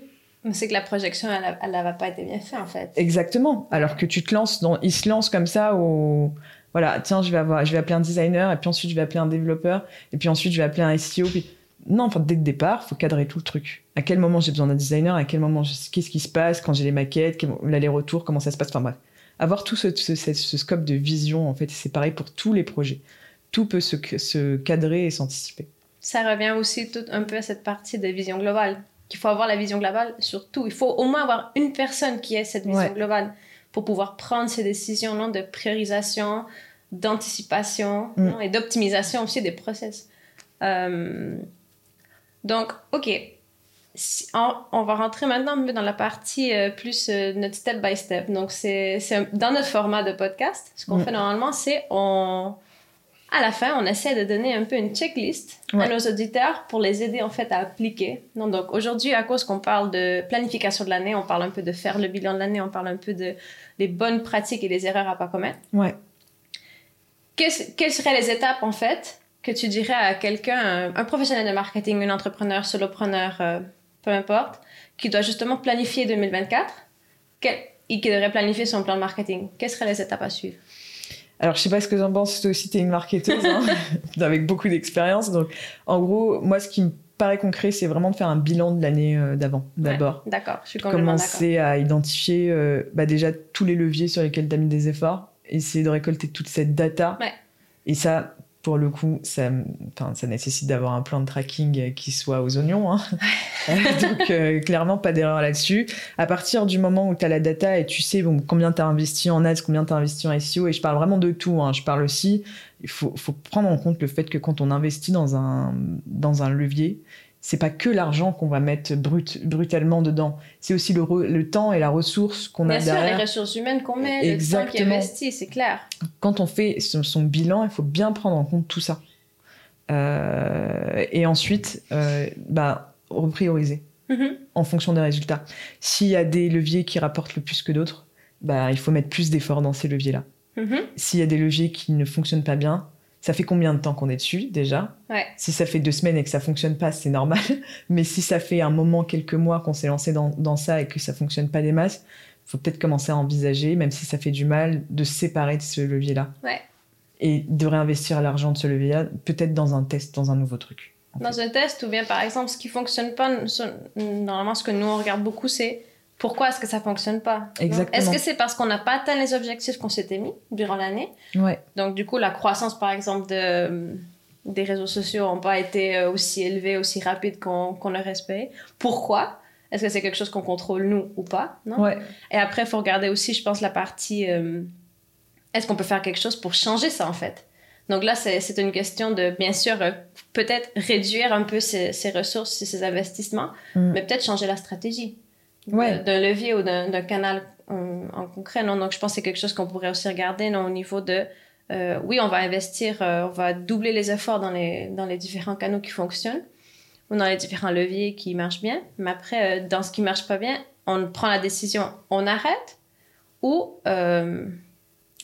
C'est que la projection, elle n'a pas été bien faite, en fait. Exactement. Alors que tu te lances, dans, il se lance comme ça au... Voilà, tiens, je vais, avoir, je vais appeler un designer, et puis ensuite, je vais appeler un développeur, et puis ensuite, je vais appeler un S E O. Puis... Non, enfin, dès le départ, il faut cadrer tout le truc. À quel moment j'ai besoin d'un designer, à quel moment, je... qu'est-ce qui se passe, quand j'ai les maquettes, quel... l'aller-retour, comment ça se passe. Enfin bref, avoir tout ce, ce, ce, ce scope de vision, en fait, c'est pareil pour tous les projets. Tout peut se, se cadrer et s'anticiper. Ça revient aussi tout un peu à cette partie de vision globale. Il faut avoir la vision globale sur tout. Il faut au moins avoir une personne qui ait cette vision ouais. globale pour pouvoir prendre ces décisions non, de priorisation, d'anticipation mm. non, et d'optimisation aussi des process. Euh, donc, OK. Si, on, on va rentrer maintenant dans la partie euh, plus euh, notre step by step. Donc, c'est, c'est un, dans notre format de podcast, ce qu'on mm. fait normalement, c'est on... À la fin, on essaie de donner un peu une checklist ouais. à nos auditeurs pour les aider en fait à appliquer. Non, donc aujourd'hui, à cause qu'on parle de planification de l'année, on parle un peu de faire le bilan de l'année, on parle un peu de, des bonnes pratiques et des erreurs à pas commettre. Ouais. Que, quelles seraient les étapes en fait que tu dirais à quelqu'un, un, un professionnel de marketing, un entrepreneur, solopreneur, euh, peu importe, qui doit justement planifier deux mille vingt-quatre quel, et qui devrait planifier son plan de marketing? Quelles seraient les étapes à suivre? Alors, je sais pas ce que j'en pense, toi aussi, t'es une marketeuse, hein, avec beaucoup d'expérience. Donc, en gros, moi, ce qui me paraît concret, c'est vraiment de faire un bilan de l'année euh, d'avant, d'abord. Ouais, d'accord, je suis complètement d'accord. Commencer à identifier euh, bah, déjà tous les leviers sur lesquels t'as mis des efforts, essayer de récolter toute cette data. Ouais. Et ça, pour le coup, ça, ça nécessite d'avoir un plan de tracking qui soit aux oignons. Hein. Donc, euh, clairement, pas d'erreur là-dessus. À partir du moment où tu as la data et tu sais bon, combien tu as investi en ads, combien tu as investi en S E O, et je parle vraiment de tout. Hein. Je parle aussi, il faut, faut prendre en compte le fait que quand on investit dans un, dans un levier, c'est pas que l'argent qu'on va mettre brut, brutalement dedans. C'est aussi le, re, le temps et la ressource qu'on Bien a derrière. Bien sûr, les ressources humaines qu'on met, Exactement. Le temps qui est investi, c'est clair. Quand on fait son, son bilan, il faut bien prendre en compte tout ça. Euh, et ensuite, euh, bah, reprioriser. mmh. en fonction des résultats. S'il y a des leviers qui rapportent le plus que d'autres, bah, il faut mettre plus d'efforts dans ces leviers-là. Mmh. S'il y a des leviers qui ne fonctionnent pas bien, ça fait combien de temps qu'on est dessus, déjà ? Ouais. Si ça fait deux semaines et que ça ne fonctionne pas, c'est normal. Mais si ça fait un moment, quelques mois, qu'on s'est lancé dans, dans ça et que ça ne fonctionne pas des masses, il faut peut-être commencer à envisager, même si ça fait du mal, de se séparer de ce levier-là. Ouais. Et de réinvestir l'argent de ce levier-là, peut-être dans un test, dans un nouveau truc. Dans fait. un test, ou bien par exemple, ce qui ne fonctionne pas, normalement, ce que nous, on regarde beaucoup, c'est pourquoi est-ce que ça ne fonctionne pas ? Exactement. Est-ce que c'est parce qu'on n'a pas atteint les objectifs qu'on s'était mis durant l'année ? Ouais. Donc, du coup, la croissance, par exemple, de, des réseaux sociaux n'a pas été aussi élevée, aussi rapide qu'on, qu'on aurait espéré. Pourquoi ? Est-ce que c'est quelque chose qu'on contrôle, nous, ou pas ? Non ? Ouais. Et après, il faut regarder aussi, je pense, la partie euh, est-ce qu'on peut faire quelque chose pour changer ça, en fait ? Donc là, c'est, c'est une question de, bien sûr, euh, peut-être réduire un peu ses, ses ressources, ses investissements, mm. mais peut-être changer la stratégie. Ouais. D'un levier ou d'un, d'un canal en, en concret, non? Donc, je pense que c'est quelque chose qu'on pourrait aussi regarder, non? Au niveau de, euh, oui, on va investir, euh, on va doubler les efforts dans les, dans les différents canaux qui fonctionnent ou dans les différents leviers qui marchent bien. Mais après, euh, dans ce qui marche pas bien, on prend la décision, on arrête ou, euh,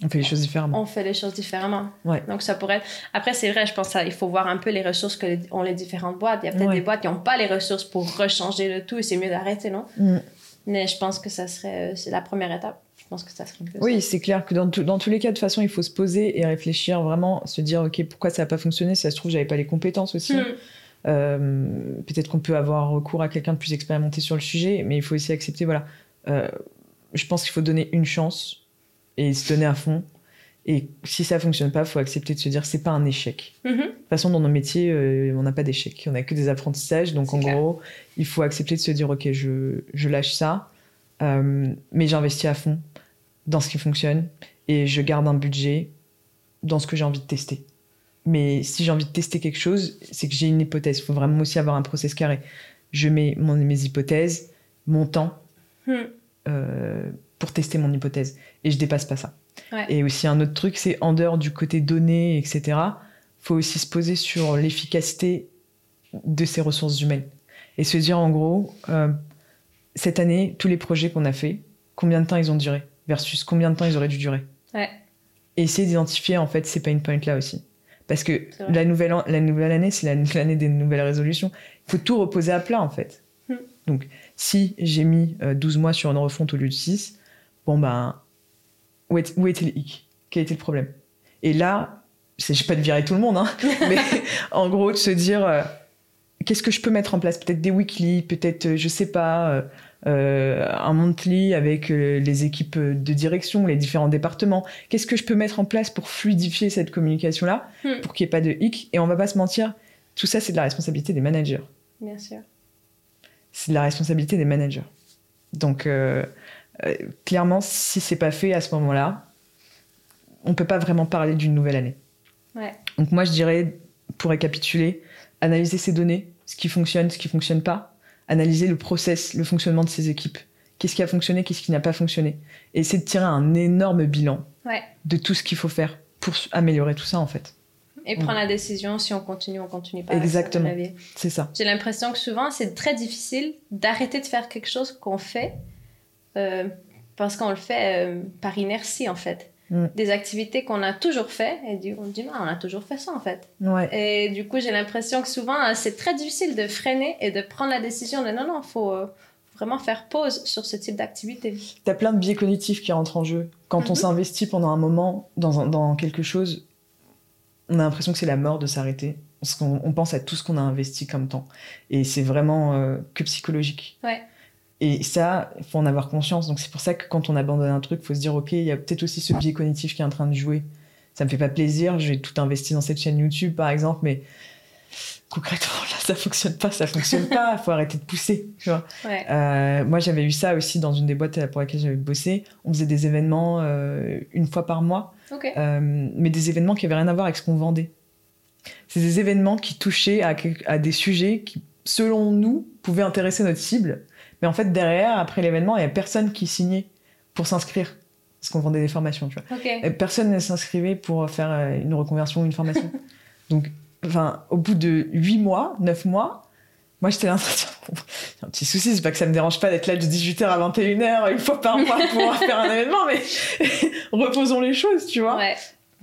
on fait les choses différemment. On fait les choses différemment. Ouais. Donc, ça pourrait être... Après, c'est vrai, je pense qu'il faut voir un peu les ressources que les... ont les différentes boîtes. Il y a peut-être ouais. des boîtes qui n'ont pas les ressources pour rechanger le tout et c'est mieux d'arrêter, non? Mm. Mais je pense que ça serait... C'est la première étape. Je pense que ça serait... Une oui, c'est clair que dans, tout... dans tous les cas, de toute façon, il faut se poser et réfléchir vraiment, se dire, OK, pourquoi ça n'a pas fonctionné? Ça se trouve, je n'avais pas les compétences aussi. Mm. Euh, peut-être qu'on peut avoir recours à quelqu'un de plus expérimenté sur le sujet, mais il faut aussi accepter, voilà. Euh, je pense qu'il faut donner une chance et se donner à fond. Et si ça ne fonctionne pas, il faut accepter de se dire que ce n'est pas un échec. Mm-hmm. De toute façon, dans nos métiers, euh, on n'a pas d'échec. On n'a que des apprentissages. Donc, c'est en clair. Gros, il faut accepter de se dire « OK, je, je lâche ça, euh, mais j'investis à fond dans ce qui fonctionne et je garde un budget dans ce que j'ai envie de tester. » Mais si j'ai envie de tester quelque chose, c'est que j'ai une hypothèse. Il faut vraiment aussi avoir un process carré. Je mets mon, mes hypothèses, mon temps... Mm. Euh, pour tester mon hypothèse. Et je dépasse pas ça. Ouais. Et aussi, un autre truc, c'est en dehors du côté données, et cetera, il faut aussi se poser sur l'efficacité de ces ressources humaines. Et se dire, en gros, euh, cette année, tous les projets qu'on a faits, combien de temps ils ont duré versus combien de temps ils auraient dû durer. Ouais. Et essayer d'identifier, en fait, ces pain points-là aussi. Parce que la nouvelle, an- la nouvelle année, c'est la, l'année des nouvelles résolutions. Il faut tout reposer à plat, en fait. Mm. Donc, si j'ai mis euh, douze mois sur une refonte au lieu de six, bon ben, où, est, où était le hic ? Quel était le problème ? Et là, c'est, je ne vais pas de virer tout le monde, hein, mais en gros, de se dire, euh, qu'est-ce que je peux mettre en place ? Peut-être des weekly, peut-être, euh, je ne sais pas, euh, euh, un monthly avec euh, les équipes de direction, les différents départements. Qu'est-ce que je peux mettre en place pour fluidifier cette communication-là, hmm. pour qu'il n'y ait pas de hic ? Et on ne va pas se mentir, tout ça, c'est de la responsabilité des managers. Bien sûr. C'est de la responsabilité des managers. Donc... Euh, Euh, clairement, si c'est pas fait à ce moment-là, on peut pas vraiment parler d'une nouvelle année. Ouais. Donc moi, je dirais, pour récapituler, analyser ces données, ce qui fonctionne, ce qui fonctionne pas, analyser le process, le fonctionnement de ces équipes, qu'est-ce qui a fonctionné, qu'est-ce qui n'a pas fonctionné, et essayer de tirer un énorme bilan ouais. de tout ce qu'il faut faire pour améliorer tout ça en fait. Et prendre ouais. la décision si on continue, on continue pas. Exactement. Ça, c'est ça. J'ai l'impression que souvent, c'est très difficile d'arrêter de faire quelque chose qu'on fait. Euh, parce qu'on le fait euh, par inertie en fait mm. des activités qu'on a toujours fait et du, on dit non on a toujours fait ça en fait ouais. et du coup j'ai l'impression que souvent c'est très difficile de freiner et de prendre la décision de non non faut euh, vraiment faire pause sur ce type d'activité. T'as plein de biais cognitifs qui rentrent en jeu quand mm-hmm. on s'investit pendant un moment dans, un, dans quelque chose, on a l'impression que c'est la mort de s'arrêter parce qu'on on pense à tout ce qu'on a investi comme temps et c'est vraiment euh, que psychologique ouais. Et ça, il faut en avoir conscience. Donc, c'est pour ça que quand on abandonne un truc, il faut se dire « Ok, il y a peut-être aussi ce biais cognitif qui est en train de jouer. Ça me fait pas plaisir. J'ai tout investi dans cette chaîne YouTube, par exemple. Mais concrètement, là, ça fonctionne pas. Ça fonctionne pas. Il faut arrêter de pousser. » Tu vois. Ouais. Euh, moi, j'avais eu ça aussi dans une des boîtes pour laquelle j'avais bossé. On faisait des événements euh, une fois par mois. Okay. Euh, mais des événements qui n'avaient rien à voir avec ce qu'on vendait. C'est des événements qui touchaient à, à des sujets qui, selon nous, pouvaient intéresser notre cible. Mais en fait, derrière, après l'événement, il n'y a personne qui signait pour s'inscrire. Parce qu'on vendait des formations, tu vois. Okay. Personne ne s'inscrivait pour faire une reconversion ou une formation. Donc, enfin, au bout de huit mois, neuf mois, Moi, j'étais là, bon, y a un petit souci, c'est pas que ça me dérange pas d'être là de dix-huit heures à vingt et une heures une fois par mois pour faire un événement, mais reposons les choses, tu vois. Ouais.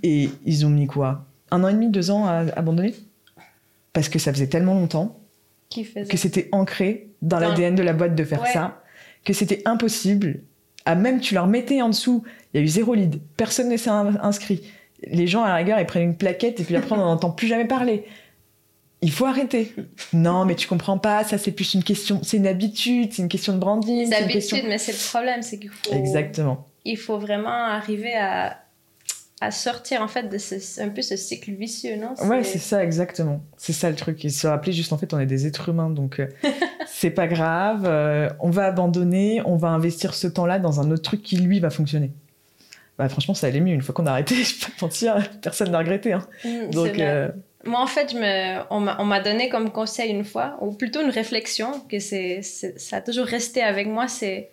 Et ils ont mis quoi, un an et demi, deux ans à abandonner, parce que ça faisait tellement longtemps que c'était ancré dans, dans l'A D N de la boîte de faire ouais. ça, que c'était impossible. À même tu leur mettais en dessous, il y a eu zéro lead, personne ne s'est inscrit. Les gens à la rigueur, ils prennent une plaquette et puis après on n'en entend plus jamais parler. Il faut arrêter. Non, mais tu comprends pas, ça c'est plus une question, c'est une habitude, c'est une question de branding. C'est, c'est une habitude, question... mais c'est le problème, c'est qu'il faut. Exactement. Il faut vraiment arriver à, à sortir en fait de ce, un peu ce cycle vicieux, non c'est... Ouais, c'est ça, exactement. C'est ça le truc. Il se rappelait juste en fait, on est des êtres humains, donc euh, c'est pas grave. Euh, on va abandonner, on va investir ce temps-là dans un autre truc qui lui va fonctionner. Bah franchement, ça allait mieux une fois qu'on a arrêté. Je peux pas mentir, personne n'a regretté. Hein. Mmh, donc moi, en fait, je me, on, m'a, on m'a donné comme conseil une fois, ou plutôt une réflexion, que c'est, c'est, ça a toujours resté avec moi. C'est...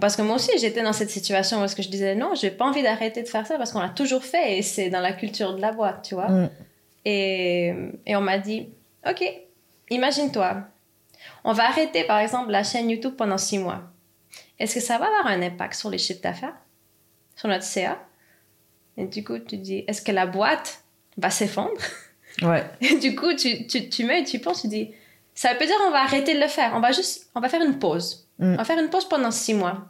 Parce que moi aussi, j'étais dans cette situation où est-ce que je disais non, j'ai pas envie d'arrêter de faire ça parce qu'on l'a toujours fait et c'est dans la culture de la boîte, tu vois. Mm. Et, et on m'a dit, OK, imagine-toi, on va arrêter, par exemple, la chaîne YouTube pendant six mois. Est-ce que ça va avoir un impact sur les chiffres d'affaires, sur notre C A? Et du coup, tu dis, est-ce que la boîte... va bah, s'effondre. Ouais. Et du coup, tu, tu, tu mets et tu penses, tu dis, ça peut dire on va arrêter de le faire. On va juste, on va faire une pause. Mm. On va faire une pause pendant six mois.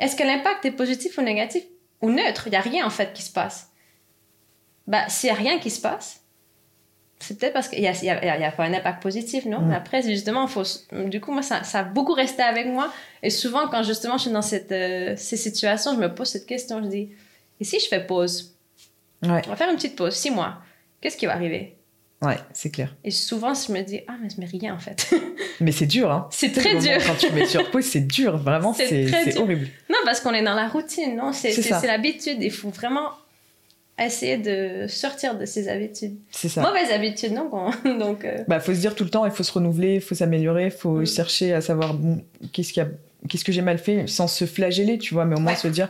Est-ce que l'impact est positif ou négatif ou neutre? Il n'y a rien, en fait, qui se passe. Bah, s'il n'y a rien qui se passe, c'est peut-être parce qu'il n'y a, y a, y a pas un impact positif, non? Mm. Mais après, justement, faut, du coup, moi, ça, ça a beaucoup resté avec moi. Et souvent, quand justement, je suis dans cette, euh, ces situations, je me pose cette question, je dis, et si je fais pause? Ouais. On va faire une petite pause, six mois. Qu'est-ce qui va arriver? Ouais, c'est clair. Et souvent, je me dis, ah, mais je mets rien en fait. Mais c'est dur, hein. C'est très dur. Moment, quand tu mets sur pause, c'est dur, vraiment, c'est, c'est, c'est dur. Horrible. Non, parce qu'on est dans la routine, non? C'est, c'est, c'est, c'est l'habitude. Il faut vraiment essayer de sortir de ces habitudes. C'est ça. Mauvaises habitudes, non? Donc, euh... bah, faut se dire tout le temps, il faut se renouveler, il faut s'améliorer, il faut mm. chercher à savoir, bon, qu'est-ce qu'il y a, qu'est-ce que j'ai mal fait, sans se flageller, tu vois, mais au moins ouais. se dire.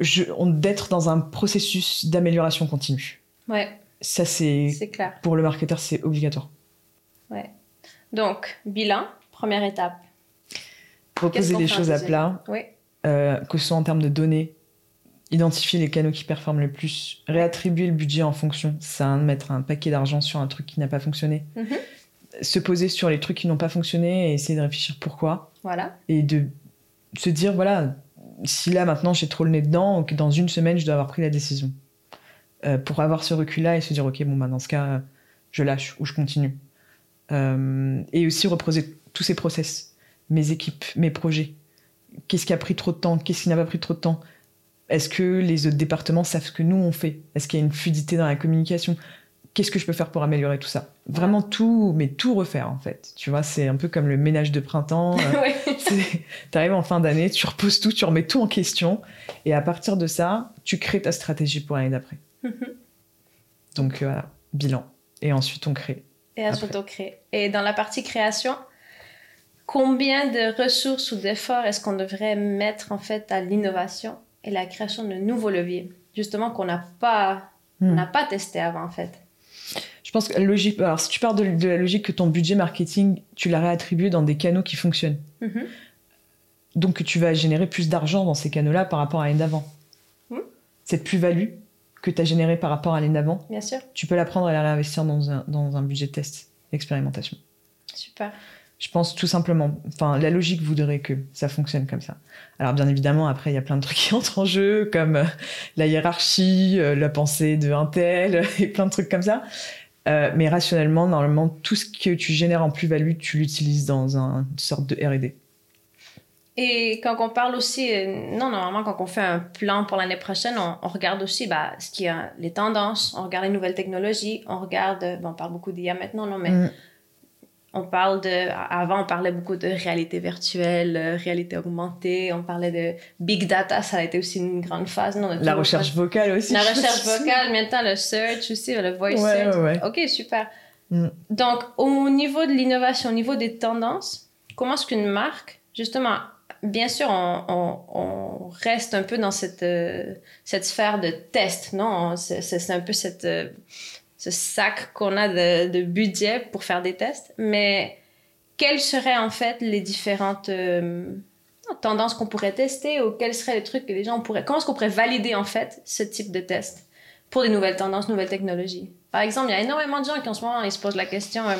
Je, on, d'être dans un processus d'amélioration continue. Ouais. Ça, c'est... C'est clair. Pour le marketeur, c'est obligatoire. Ouais. Donc, bilan, première étape. Reposer les choses à plat. Oui. Euh, que ce soit en termes de données, identifier les canaux qui performent le plus, réattribuer le budget en fonction. C'est un de mettre un paquet d'argent sur un truc qui n'a pas fonctionné. Mm-hmm. Se poser sur les trucs qui n'ont pas fonctionné et essayer de réfléchir pourquoi. Voilà. Et de se dire, voilà... Si là, maintenant, j'ai trop le nez dedans, ou que dans une semaine, je dois avoir pris la décision. Euh, pour avoir ce recul-là et se dire, OK, bon, bah, dans ce cas, je lâche ou je continue. Euh, et aussi reposer tous ces process, mes équipes, mes projets. Qu'est-ce qui a pris trop de temps? Qu'est-ce qui n'a pas pris trop de temps? Est-ce que les autres départements savent ce que nous, on fait? Est-ce qu'il y a une fluidité dans la communication? Qu'est-ce que je peux faire pour améliorer tout ça? Vraiment tout, mais tout refaire, en fait. Tu vois, c'est un peu comme le ménage de printemps. Ouais. C'est, t'arrives en fin d'année, tu reposes tout, tu remets tout en question. Et à partir de ça, tu crées ta stratégie pour l'année d'après. Mm-hmm. Donc, voilà, bilan. Et ensuite, on crée. Et ensuite, après. on crée. Et dans la partie création, combien de ressources ou d'efforts est-ce qu'on devrait mettre, en fait, à l'innovation et la création de nouveaux leviers? Justement, qu'on n'a pas, mm. pas testé avant, en fait. Je pense que logique, alors si tu pars de, de la logique que ton budget marketing, tu l'as réattribué dans des canaux qui fonctionnent. Mm-hmm. Donc tu vas générer plus d'argent dans ces canaux-là par rapport à l'année d'avant. Mm. Cette plus-value que tu as générée par rapport à l'année d'avant, bien sûr. Tu peux la prendre et la réinvestir dans un, dans un budget de test, expérimentation. Super. Je pense tout simplement, enfin la logique voudrait que ça fonctionne comme ça. Alors bien évidemment, après il y a plein de trucs qui entrent en jeu, comme euh, la hiérarchie, euh, la pensée d'un tel, et plein de trucs comme ça. Euh, mais rationnellement, normalement, tout ce que tu génères en plus-value, tu l'utilises dans un, une sorte de R et D. Et quand on parle aussi... Euh, non, normalement, quand on fait un plan pour l'année prochaine, on, on regarde aussi bah, ce qu'il y a, les tendances, on regarde les nouvelles technologies, on regarde... Bon, on parle beaucoup d'I A maintenant, non, mais mm. on parle de... Avant, on parlait beaucoup de réalité virtuelle, euh, réalité augmentée, on parlait de big data, ça a été aussi une grande phase. Non, La recherche fait... vocale aussi. La recherche vocale, maintenant le search aussi, le voice ouais, search. Ouais, ouais. OK, super. Mm. Donc, au niveau de l'innovation, au niveau des tendances, comment est-ce qu'une marque, justement... Bien sûr, on, on, on reste un peu dans cette, euh, cette sphère de test, non? On, c'est, c'est un peu cette, euh, ce sac qu'on a de, de budget pour faire des tests. Mais quelles seraient en fait les différentes euh, tendances qu'on pourrait tester, ou quels seraient les trucs que les gens pourraient... Comment est-ce qu'on pourrait valider en fait ce type de test pour des nouvelles tendances, nouvelles technologies? Par exemple, il y a énormément de gens qui en ce moment ils se posent la question... Euh,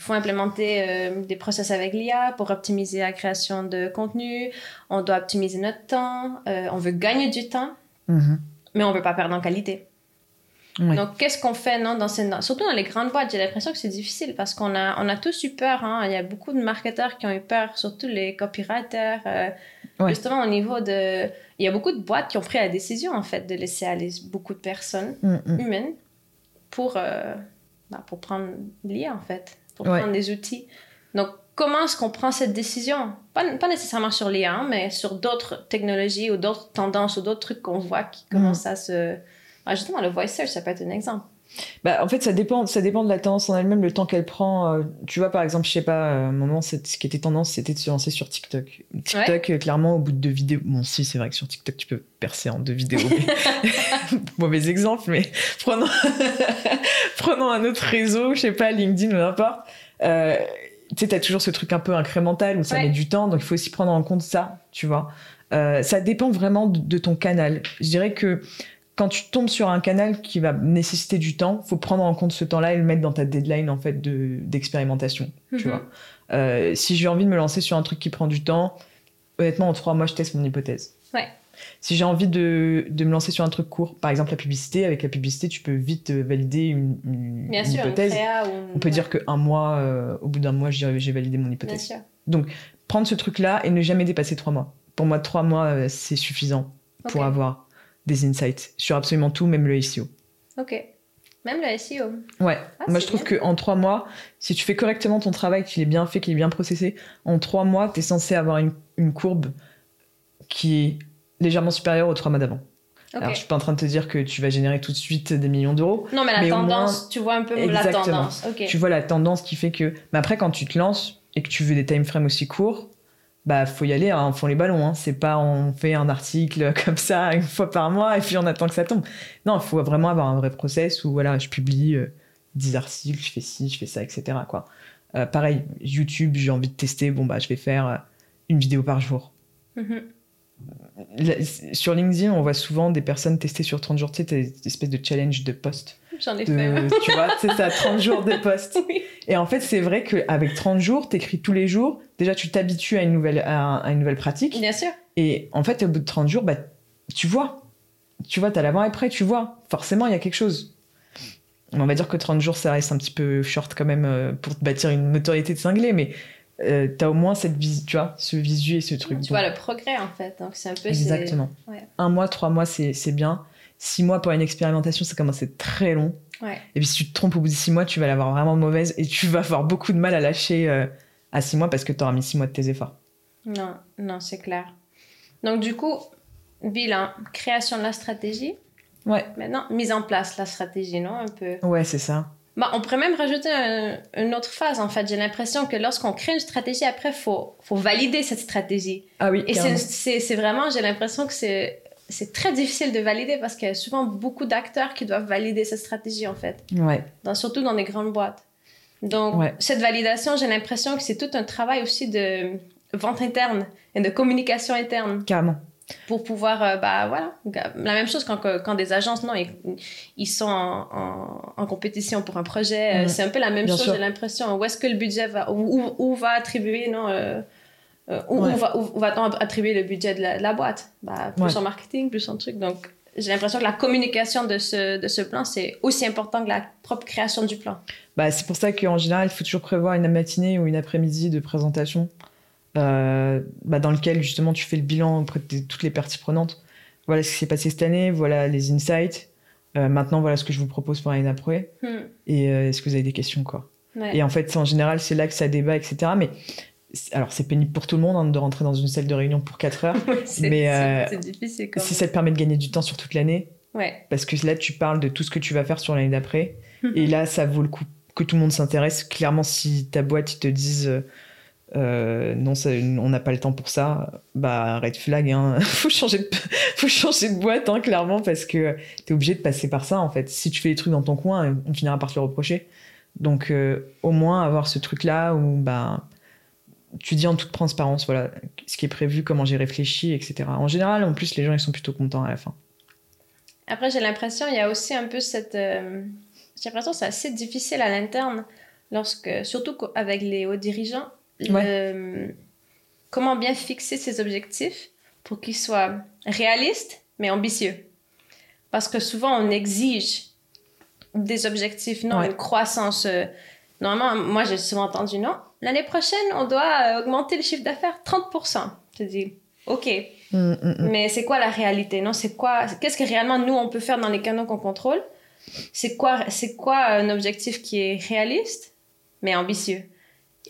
faut implémenter euh, des process avec l'I A pour optimiser la création de contenu. On doit optimiser notre temps. Euh, on veut gagner du temps, mm-hmm. mais on ne veut pas perdre en qualité. Oui. Donc, qu'est-ce qu'on fait non, dans ces... Surtout dans les grandes boîtes, j'ai l'impression que c'est difficile parce qu'on a, on a tous eu peur. Hein. Il y a beaucoup de marketeurs qui ont eu peur, surtout les copywriters. Euh, ouais. Justement, au niveau de... Il y a beaucoup de boîtes qui ont pris la décision, en fait, de laisser aller beaucoup de personnes mm-hmm. humaines pour, euh, bah, pour prendre l'I A, en fait. Pour ouais. prendre des outils. Donc, comment est-ce qu'on prend cette décision? Pas, pas nécessairement sur l'I A, hein, mais sur d'autres technologies ou d'autres tendances ou d'autres trucs qu'on voit qui commencent mmh. à se... Ah, justement, le voice search, ça peut être un exemple. Bah, en fait, ça dépend, ça dépend de la tendance en elle-même, le temps qu'elle prend. Euh, tu vois, par exemple, je sais pas, euh, à un moment, ce qui était tendance, c'était de se lancer sur TikTok. TikTok, ouais. euh, clairement, au bout de deux vidéos... Bon, si, c'est vrai que sur TikTok, tu peux percer en deux vidéos. Mais... Mauvais exemple, mais prenons... prenons un autre réseau, je sais pas, LinkedIn ou n'importe. Euh, tu sais, t'as toujours ce truc un peu incrémental où ça ouais. met du temps, donc il faut aussi prendre en compte ça, tu vois. Euh, ça dépend vraiment de, de ton canal. Je dirais que quand tu tombes sur un canal qui va nécessiter du temps, faut prendre en compte ce temps-là et le mettre dans ta deadline en fait de d'expérimentation. Mm-hmm. Tu vois. Euh, si j'ai envie de me lancer sur un truc qui prend du temps, honnêtement en trois mois je teste mon hypothèse. Ouais. Si j'ai envie de de me lancer sur un truc court, par exemple la publicité, avec la publicité tu peux vite valider une, une, Bien une sûr, hypothèse. Une créa ou... On peut ouais. dire que un mois, euh, au bout d'un mois j'ai, j'ai validé mon hypothèse. Bien sûr. Donc prendre ce truc-là et ne jamais dépasser trois mois. Pour moi trois mois euh, c'est suffisant okay. pour avoir des insights sur absolument tout, même le S E O. Ok. Même le S E O. Ouais. Ah, moi, je trouve bien. qu'en trois mois, si tu fais correctement ton travail, qu'il est bien fait, qu'il est bien processé, en trois mois, tu es censé avoir une, une courbe qui est légèrement supérieure aux trois mois d'avant. Okay. Alors, je suis pas en train de te dire que tu vas générer tout de suite des millions d'euros. Non, mais la mais tendance, moins... tu vois un peu Exactement. la tendance. Okay. Tu vois la tendance qui fait que... Mais après, quand tu te lances et que tu veux des timeframes aussi courts, bah, faut y aller, hein, on fond les ballons, hein. C'est pas on fait un article comme ça une fois par mois et puis on attend que ça tombe. Non, faut vraiment avoir un vrai process où voilà, je publie euh, dix articles, je fais ci, je fais ça, et cetera quoi. Euh, pareil, YouTube, j'ai envie de tester, bon bah je vais faire euh, une vidéo par jour. Mm-hmm. Là, sur LinkedIn, on voit souvent des personnes tester sur trente jours, tu sais, des espèces de challenge de post. J'en ai de, fait. Tu vois, c'est ça, trente jours de post. Oui. Et en fait, c'est vrai qu'avec trente jours, t'écris tous les jours. Déjà, tu t'habitues à une nouvelle, à, à une nouvelle pratique. Bien sûr. Et en fait, au bout de trente jours, bah, tu vois. Tu vois, t'as l'avant et après, tu vois. Forcément, il y a quelque chose. On va dire que trente jours, ça reste un petit peu short quand même pour te bâtir une notoriété de cinglé, mais... Euh, t'as au moins cette vis- tu vois, ce visu et ce truc. Tu donc. vois le progrès en fait. Donc c'est un peu Exactement. C'est... Ouais. Un mois, trois mois, c'est, c'est bien. Six mois pour une expérimentation, ça commence à être très long. Ouais. Et puis si tu te trompes au bout de six mois, tu vas l'avoir vraiment mauvaise et tu vas avoir beaucoup de mal à lâcher euh, à six mois parce que t'auras mis six mois de tes efforts. Non, non, c'est clair. Donc du coup, bilan, création de la stratégie. Ouais. Maintenant, mise en place la stratégie, non un peu. Ouais, c'est ça. Bah, on pourrait même rajouter un, une autre phase, en fait. J'ai l'impression que lorsqu'on crée une stratégie, après, il faut, faut valider cette stratégie. Ah oui, Et c'est, c'est, c'est vraiment, j'ai l'impression que c'est, c'est très difficile de valider parce qu'il y a souvent beaucoup d'acteurs qui doivent valider cette stratégie, en fait. Ouais. Dans, surtout dans les grandes boîtes. Donc, ouais. cette validation, j'ai l'impression que c'est tout un travail aussi de vente interne et de communication interne. Carrément. Pour pouvoir, euh, bah voilà, la même chose quand, quand des agences, non, ils, ils sont en, en, en compétition pour un projet, mmh. c'est un peu la même Bien chose, sûr. J'ai l'impression, où est-ce que le budget va, où, où va attribuer, non, euh, où, ouais. où, va, où, où va-t-on attribuer le budget de la, de la boîte? Bah, plus ouais. en marketing, plus en truc, donc j'ai l'impression que la communication de ce, de ce plan, c'est aussi important que la propre création du plan. Bah, c'est pour ça qu'en général, il faut toujours prévoir une matinée ou une après-midi de présentation. Euh, bah dans lequel justement tu fais le bilan auprès de toutes les parties prenantes. Voilà ce qui s'est passé cette année, voilà les insights. Euh, maintenant, voilà ce que je vous propose pour l'année d'après. Hmm. Et euh, est-ce que vous avez des questions quoi ouais. Et en fait, en général, c'est là que ça débat, et cetera. Mais c'est, alors, c'est pénible pour tout le monde hein, de rentrer dans une salle de réunion pour quatre heures. c'est, mais euh, c'est, c'est difficile quand même. Si ça te permet de gagner du temps sur toute l'année, ouais. parce que là, tu parles de tout ce que tu vas faire sur l'année d'après. et là, ça vaut le coup que tout le monde s'intéresse. Clairement, si ta boîte, ils te disent. Euh, Euh, non, ça, on n'a pas le temps pour ça. Bah, red flag, hein. faut changer de, faut changer de boîte, hein, clairement, parce que t'es obligé de passer par ça, en fait. Si tu fais les trucs dans ton coin, on finira par te le reprocher. Donc, euh, au moins, avoir ce truc-là où, bah, tu dis en toute transparence, voilà, ce qui est prévu, comment j'ai réfléchi, et cetera. En général, en plus, les gens, ils sont plutôt contents à la fin. Après, j'ai l'impression, il y a aussi un peu cette... Euh... J'ai l'impression que c'est assez difficile à l'interne, lorsque... surtout avec les hauts dirigeants. Ouais. Le... Comment bien fixer ses objectifs pour qu'ils soient réalistes mais ambitieux, parce que souvent on exige des objectifs, non, ouais. une croissance euh... normalement, moi j'ai souvent entendu, non, l'année prochaine on doit euh, augmenter le chiffre d'affaires trente pour cent. Je dis ok, mm, mm, mm. mais c'est quoi la réalité? Non, c'est quoi, qu'est-ce que réellement nous on peut faire dans les canaux qu'on contrôle? C'est quoi, c'est quoi un objectif qui est réaliste mais ambitieux?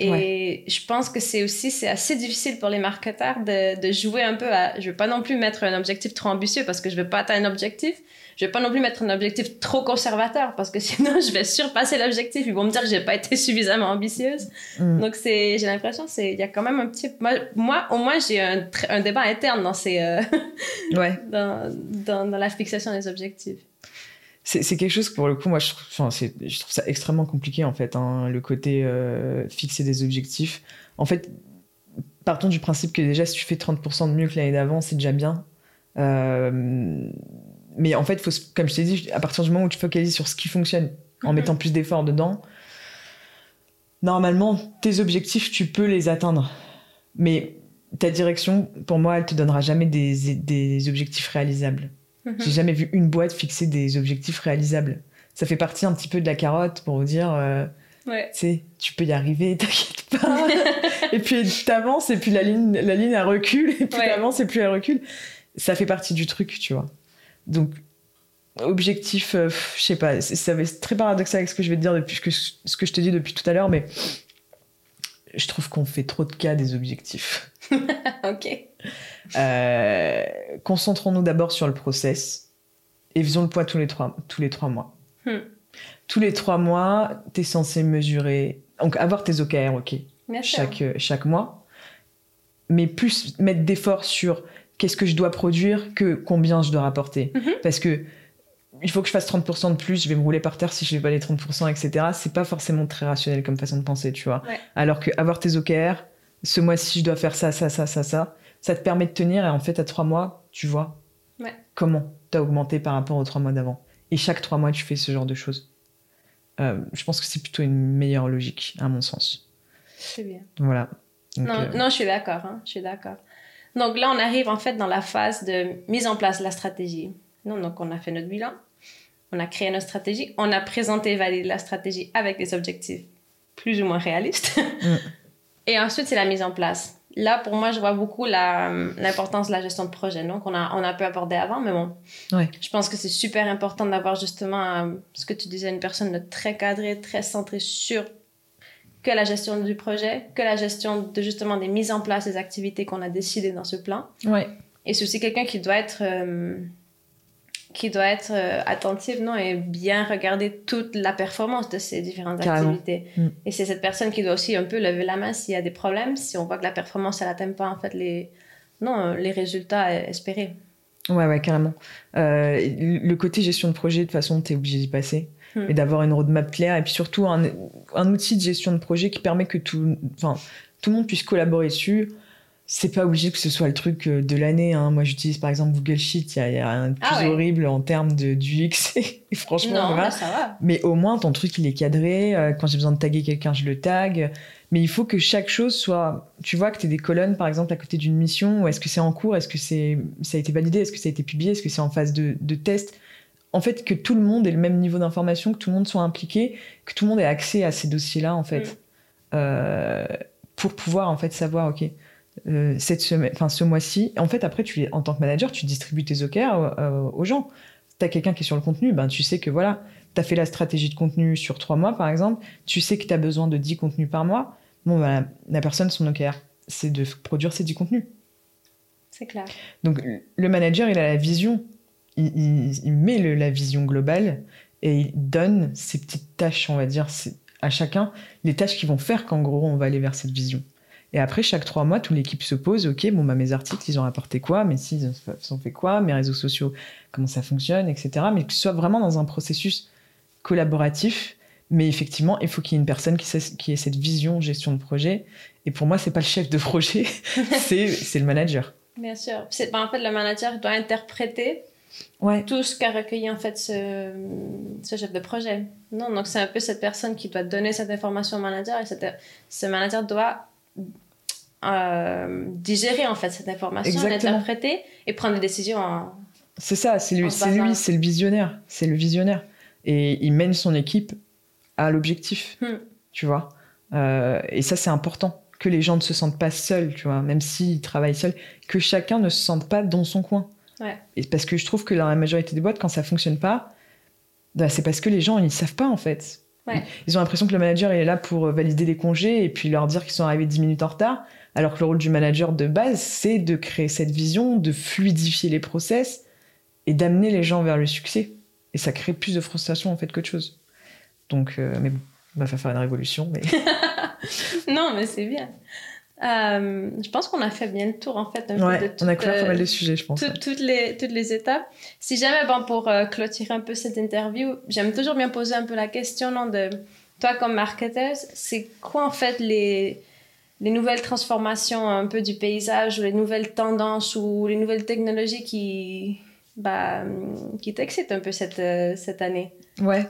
Et ouais. je pense que c'est aussi, c'est assez difficile pour les marketeurs de, de jouer un peu à... Je veux pas non plus mettre un objectif trop ambitieux parce que je veux pas atteindre un objectif. Je veux pas non plus mettre un objectif trop conservateur parce que sinon je vais surpasser l'objectif. Ils vont me dire que j'ai pas été suffisamment ambitieuse. Mmh. Donc c'est, j'ai l'impression c'est, il y a quand même un petit... Moi, moi au moins j'ai un, un débat interne dans ces, euh, ouais. dans, dans, dans la fixation des objectifs. C'est, c'est quelque chose que, pour le coup, moi, je trouve, enfin, c'est, je trouve ça extrêmement compliqué, en fait, hein, le côté euh, fixer des objectifs. En fait, partons du principe que déjà, si tu fais trente pour cent de mieux que l'année d'avant, c'est déjà bien. Euh, mais en fait, faut, comme je t'ai dit, à partir du moment où tu focalises sur ce qui fonctionne, en mm-hmm. mettant plus d'efforts dedans, normalement, tes objectifs, tu peux les atteindre. Mais ta direction, pour moi, elle ne te donnera jamais des, des objectifs réalisables. J'ai jamais vu une boîte fixer des objectifs réalisables. Ça fait partie un petit peu de la carotte pour vous dire, euh, ouais. tu sais, tu peux y arriver, t'inquiète pas. Et puis t'avances, et puis la ligne, la ligne elle recule, et puis ouais. t'avances, et puis elle recule. Ça fait partie du truc, tu vois. Donc, objectif, euh, je sais pas, c'est, c'est très paradoxal avec ce que je vais te dire depuis que, ce que je te dis depuis tout à l'heure, mais je trouve qu'on fait trop de cas des objectifs. Ok. Euh, concentrons-nous d'abord sur le process et faisons le poids tous les trois, tous les trois mois. Hmm. Tous les trois mois, t'es censé mesurer, donc avoir tes O K R, ok, chaque, chaque mois, mais plus mettre d'efforts sur qu'est-ce que je dois produire que combien je dois rapporter. Mm-hmm. Parce que il faut que je fasse trente pour cent de plus, je vais me rouler par terre si je ne fais pas les trente pour cent, et cetera. C'est pas forcément très rationnel comme façon de penser, tu vois. Ouais. Alors que avoir tes O K R, ce mois-ci, je dois faire ça, ça, ça, ça, ça. Ça te permet de tenir et en fait, à trois mois, tu vois ouais. comment t'as augmenté par rapport aux trois mois d'avant. Et chaque trois mois, tu fais ce genre de choses. Euh, je pense que c'est plutôt une meilleure logique, à mon sens. C'est bien. Voilà. Donc, non, euh... non, je suis d'accord. Hein, je suis d'accord. Donc là, on arrive en fait dans la phase de mise en place de la stratégie. Non, donc on a fait notre bilan, on a créé notre stratégie, on a présenté et validé la stratégie avec des objectifs plus ou moins réalistes. Mm. Et ensuite, c'est la mise en place. Là, pour moi, je vois beaucoup la, l'importance de la gestion de projet, non? Qu'on a, on a peu abordé avant, mais bon. Ouais. Je pense que c'est super important d'avoir justement, euh, ce que tu disais, une personne de très cadrée, très centrée sur que la gestion du projet, que la gestion de justement des mises en place, des activités qu'on a décidées dans ce plan. Ouais. Et c'est aussi quelqu'un qui doit être, euh, qui doit être euh, attentive, non? Et bien regarder toute la performance de ces différentes Carrément. activités. Mmh. Et c'est cette personne qui doit aussi un peu lever la main s'il y a des problèmes, si on voit que la performance, elle n'atteint pas, en fait, les... Non, les résultats espérés. Ouais, ouais, carrément. Euh, le côté gestion de projet, de toute façon, t'es obligé d'y passer. Mmh. Et d'avoir une roadmap claire. Et puis surtout, un, un outil de gestion de projet qui permet que tout, enfin, tout le monde puisse collaborer dessus. C'est pas obligé que ce soit le truc de l'année. Hein. Moi, j'utilise par exemple Google Sheet. Il y, y a rien de plus ah ouais. horrible en termes de, du X. Et franchement, non, là, ça va. Mais au moins, ton truc, il est cadré. Quand j'ai besoin de taguer quelqu'un, je le tague. Mais il faut que chaque chose soit... Tu vois que tu as des colonnes, par exemple, à côté d'une mission. Ou est-ce que c'est en cours? Est-ce que c'est... ça a été validé? Est-ce que ça a été publié? Est-ce que c'est en phase de, de test? En fait, que tout le monde ait le même niveau d'information, que tout le monde soit impliqué, que tout le monde ait accès à ces dossiers-là, en fait. Mm. Euh, pour pouvoir, en fait, savoir, OK... Euh, cette semaine, enfin ce mois-ci, en fait après tu, en tant que manager tu distribues tes O K R euh, aux gens. T'as quelqu'un qui est sur le contenu, ben tu sais que voilà, t'as fait la stratégie de contenu sur trois mois par exemple, tu sais que t'as besoin de dix contenus par mois. Bon ben la personne, son O K R c'est de produire ces dix contenus. C'est clair. Donc le manager il a la vision, il, il, il met le, la vision globale et il donne ses petites tâches, on va dire, à chacun les tâches qui vont faire qu'en gros on va aller vers cette vision. Et après, chaque trois mois, toute l'équipe se pose, ok, bon, bah, mes articles, ils ont apporté quoi, mes sites, ils ont fait quoi, mes réseaux sociaux, comment ça fonctionne, et cetera. Mais que ce soit vraiment dans un processus collaboratif. Mais effectivement, il faut qu'il y ait une personne qui, sait, qui ait cette vision gestion de projet. Et pour moi, c'est pas le chef de projet, c'est, c'est le manager. Bien sûr. C'est, ben, en fait, le manager doit interpréter ouais. tout ce qu'a recueilli en fait, ce, ce chef de projet. Non, donc, c'est un peu cette personne qui doit donner cette information au manager. Et cette, ce manager doit euh, digérer en fait, cette information, exactement. L'interpréter et prendre des décisions. En, c'est ça, c'est lui, c'est, lui c'est, le visionnaire, c'est le visionnaire. Et il mène son équipe à l'objectif, hmm. tu vois. Euh, et ça, c'est important, que les gens ne se sentent pas seuls, tu vois, même s'ils travaillent seuls, que chacun ne se sente pas dans son coin. Ouais. Et parce que je trouve que dans la majorité des boîtes, quand ça fonctionne pas, bah, c'est parce que les gens, ils savent pas, en fait. Ouais. Ils ont l'impression que le manager est là pour valider les congés et puis leur dire qu'ils sont arrivés dix minutes en retard, alors que le rôle du manager de base, c'est de créer cette vision, de fluidifier les process et d'amener les gens vers le succès. Et ça crée plus de frustration, en fait, qu'autre chose. Donc, euh, mais bon, il va faire une révolution. Mais... non, mais c'est bien. Euh, je pense qu'on a fait bien le tour, en fait. Ouais, de toute, on a couvert euh, pas mal de sujets, je pense. Tout, ouais. toutes, les, toutes les étapes. Si jamais, bon, pour euh, clôturer un peu cette interview, j'aime toujours bien poser un peu la question, non, de toi, comme marketeuse, c'est quoi, en fait, les, les nouvelles transformations un peu du paysage, ou les nouvelles tendances, ou les nouvelles technologies qui... Bah, qui t'excite un peu cette, euh, cette année. Ouais.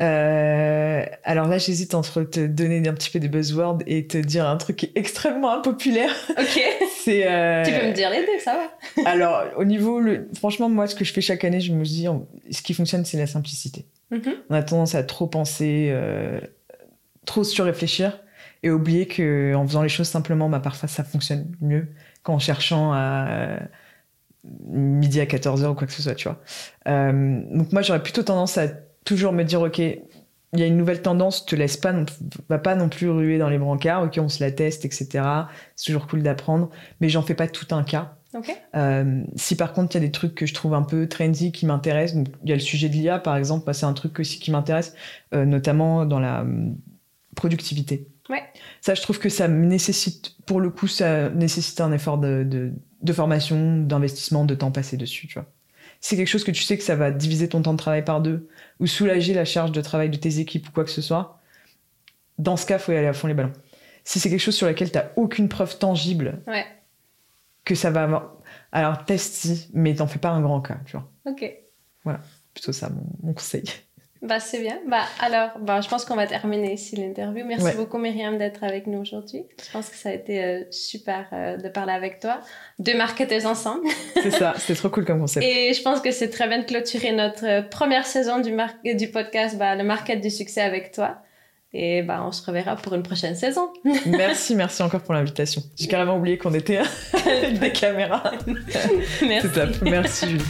Euh, alors là, j'hésite entre te donner un petit peu des buzzwords et te dire un truc qui est extrêmement impopulaire. Ok. C'est, euh... tu peux me dire les deux, ça va. Alors, au niveau... Le... Franchement, moi, ce que je fais chaque année, je me dis, on... ce qui fonctionne, c'est la simplicité. Mm-hmm. On a tendance à trop penser, euh... trop surréfléchir et oublier qu'en faisant les choses simplement, bah, parfois, ça fonctionne mieux qu'en cherchant à... midi à quatorze heures ou quoi que ce soit, tu vois. Euh, donc moi, j'aurais plutôt tendance à toujours me dire, ok, il y a une nouvelle tendance, te laisse pas, non, va pas non plus ruer dans les brancards, ok, on se la teste, et cetera. C'est toujours cool d'apprendre, mais j'en fais pas tout un cas. Okay. Euh, si par contre, il y a des trucs que je trouve un peu trendy qui m'intéressent, il y a le sujet de l'I A, par exemple, c'est un truc aussi qui m'intéresse, euh, notamment dans la euh, productivité. Ouais. Ça, je trouve que ça nécessite, pour le coup, ça nécessite un effort de, de de formation, d'investissement, de temps passé dessus, tu vois. C'est quelque chose que tu sais que ça va diviser ton temps de travail par deux ou soulager la charge de travail de tes équipes ou quoi que ce soit. Dans ce cas, il faut y aller à fond les ballons. Si c'est quelque chose sur lequel tu n'as aucune preuve tangible ouais. que ça va avoir... Alors, teste-y, mais t'en fais pas un grand cas, tu vois. Ok. Voilà, plutôt ça, mon, mon conseil. Bah, c'est bien. Bah, alors, bah, je pense qu'on va terminer ici l'interview. Merci ouais. beaucoup, Myriam, d'être avec nous aujourd'hui. Je pense que ça a été euh, super euh, de parler avec toi. Deux marketeuses ensemble. C'est ça, c'était trop cool comme concept. Et je pense que c'est très bien de clôturer notre première saison du, mar- du podcast bah, Le Market du Succès avec toi. Et bah, on se reverra pour une prochaine saison. Merci, merci encore pour l'invitation. J'ai carrément oublié qu'on était avec des caméras. Merci. C'est top. Merci, Julie.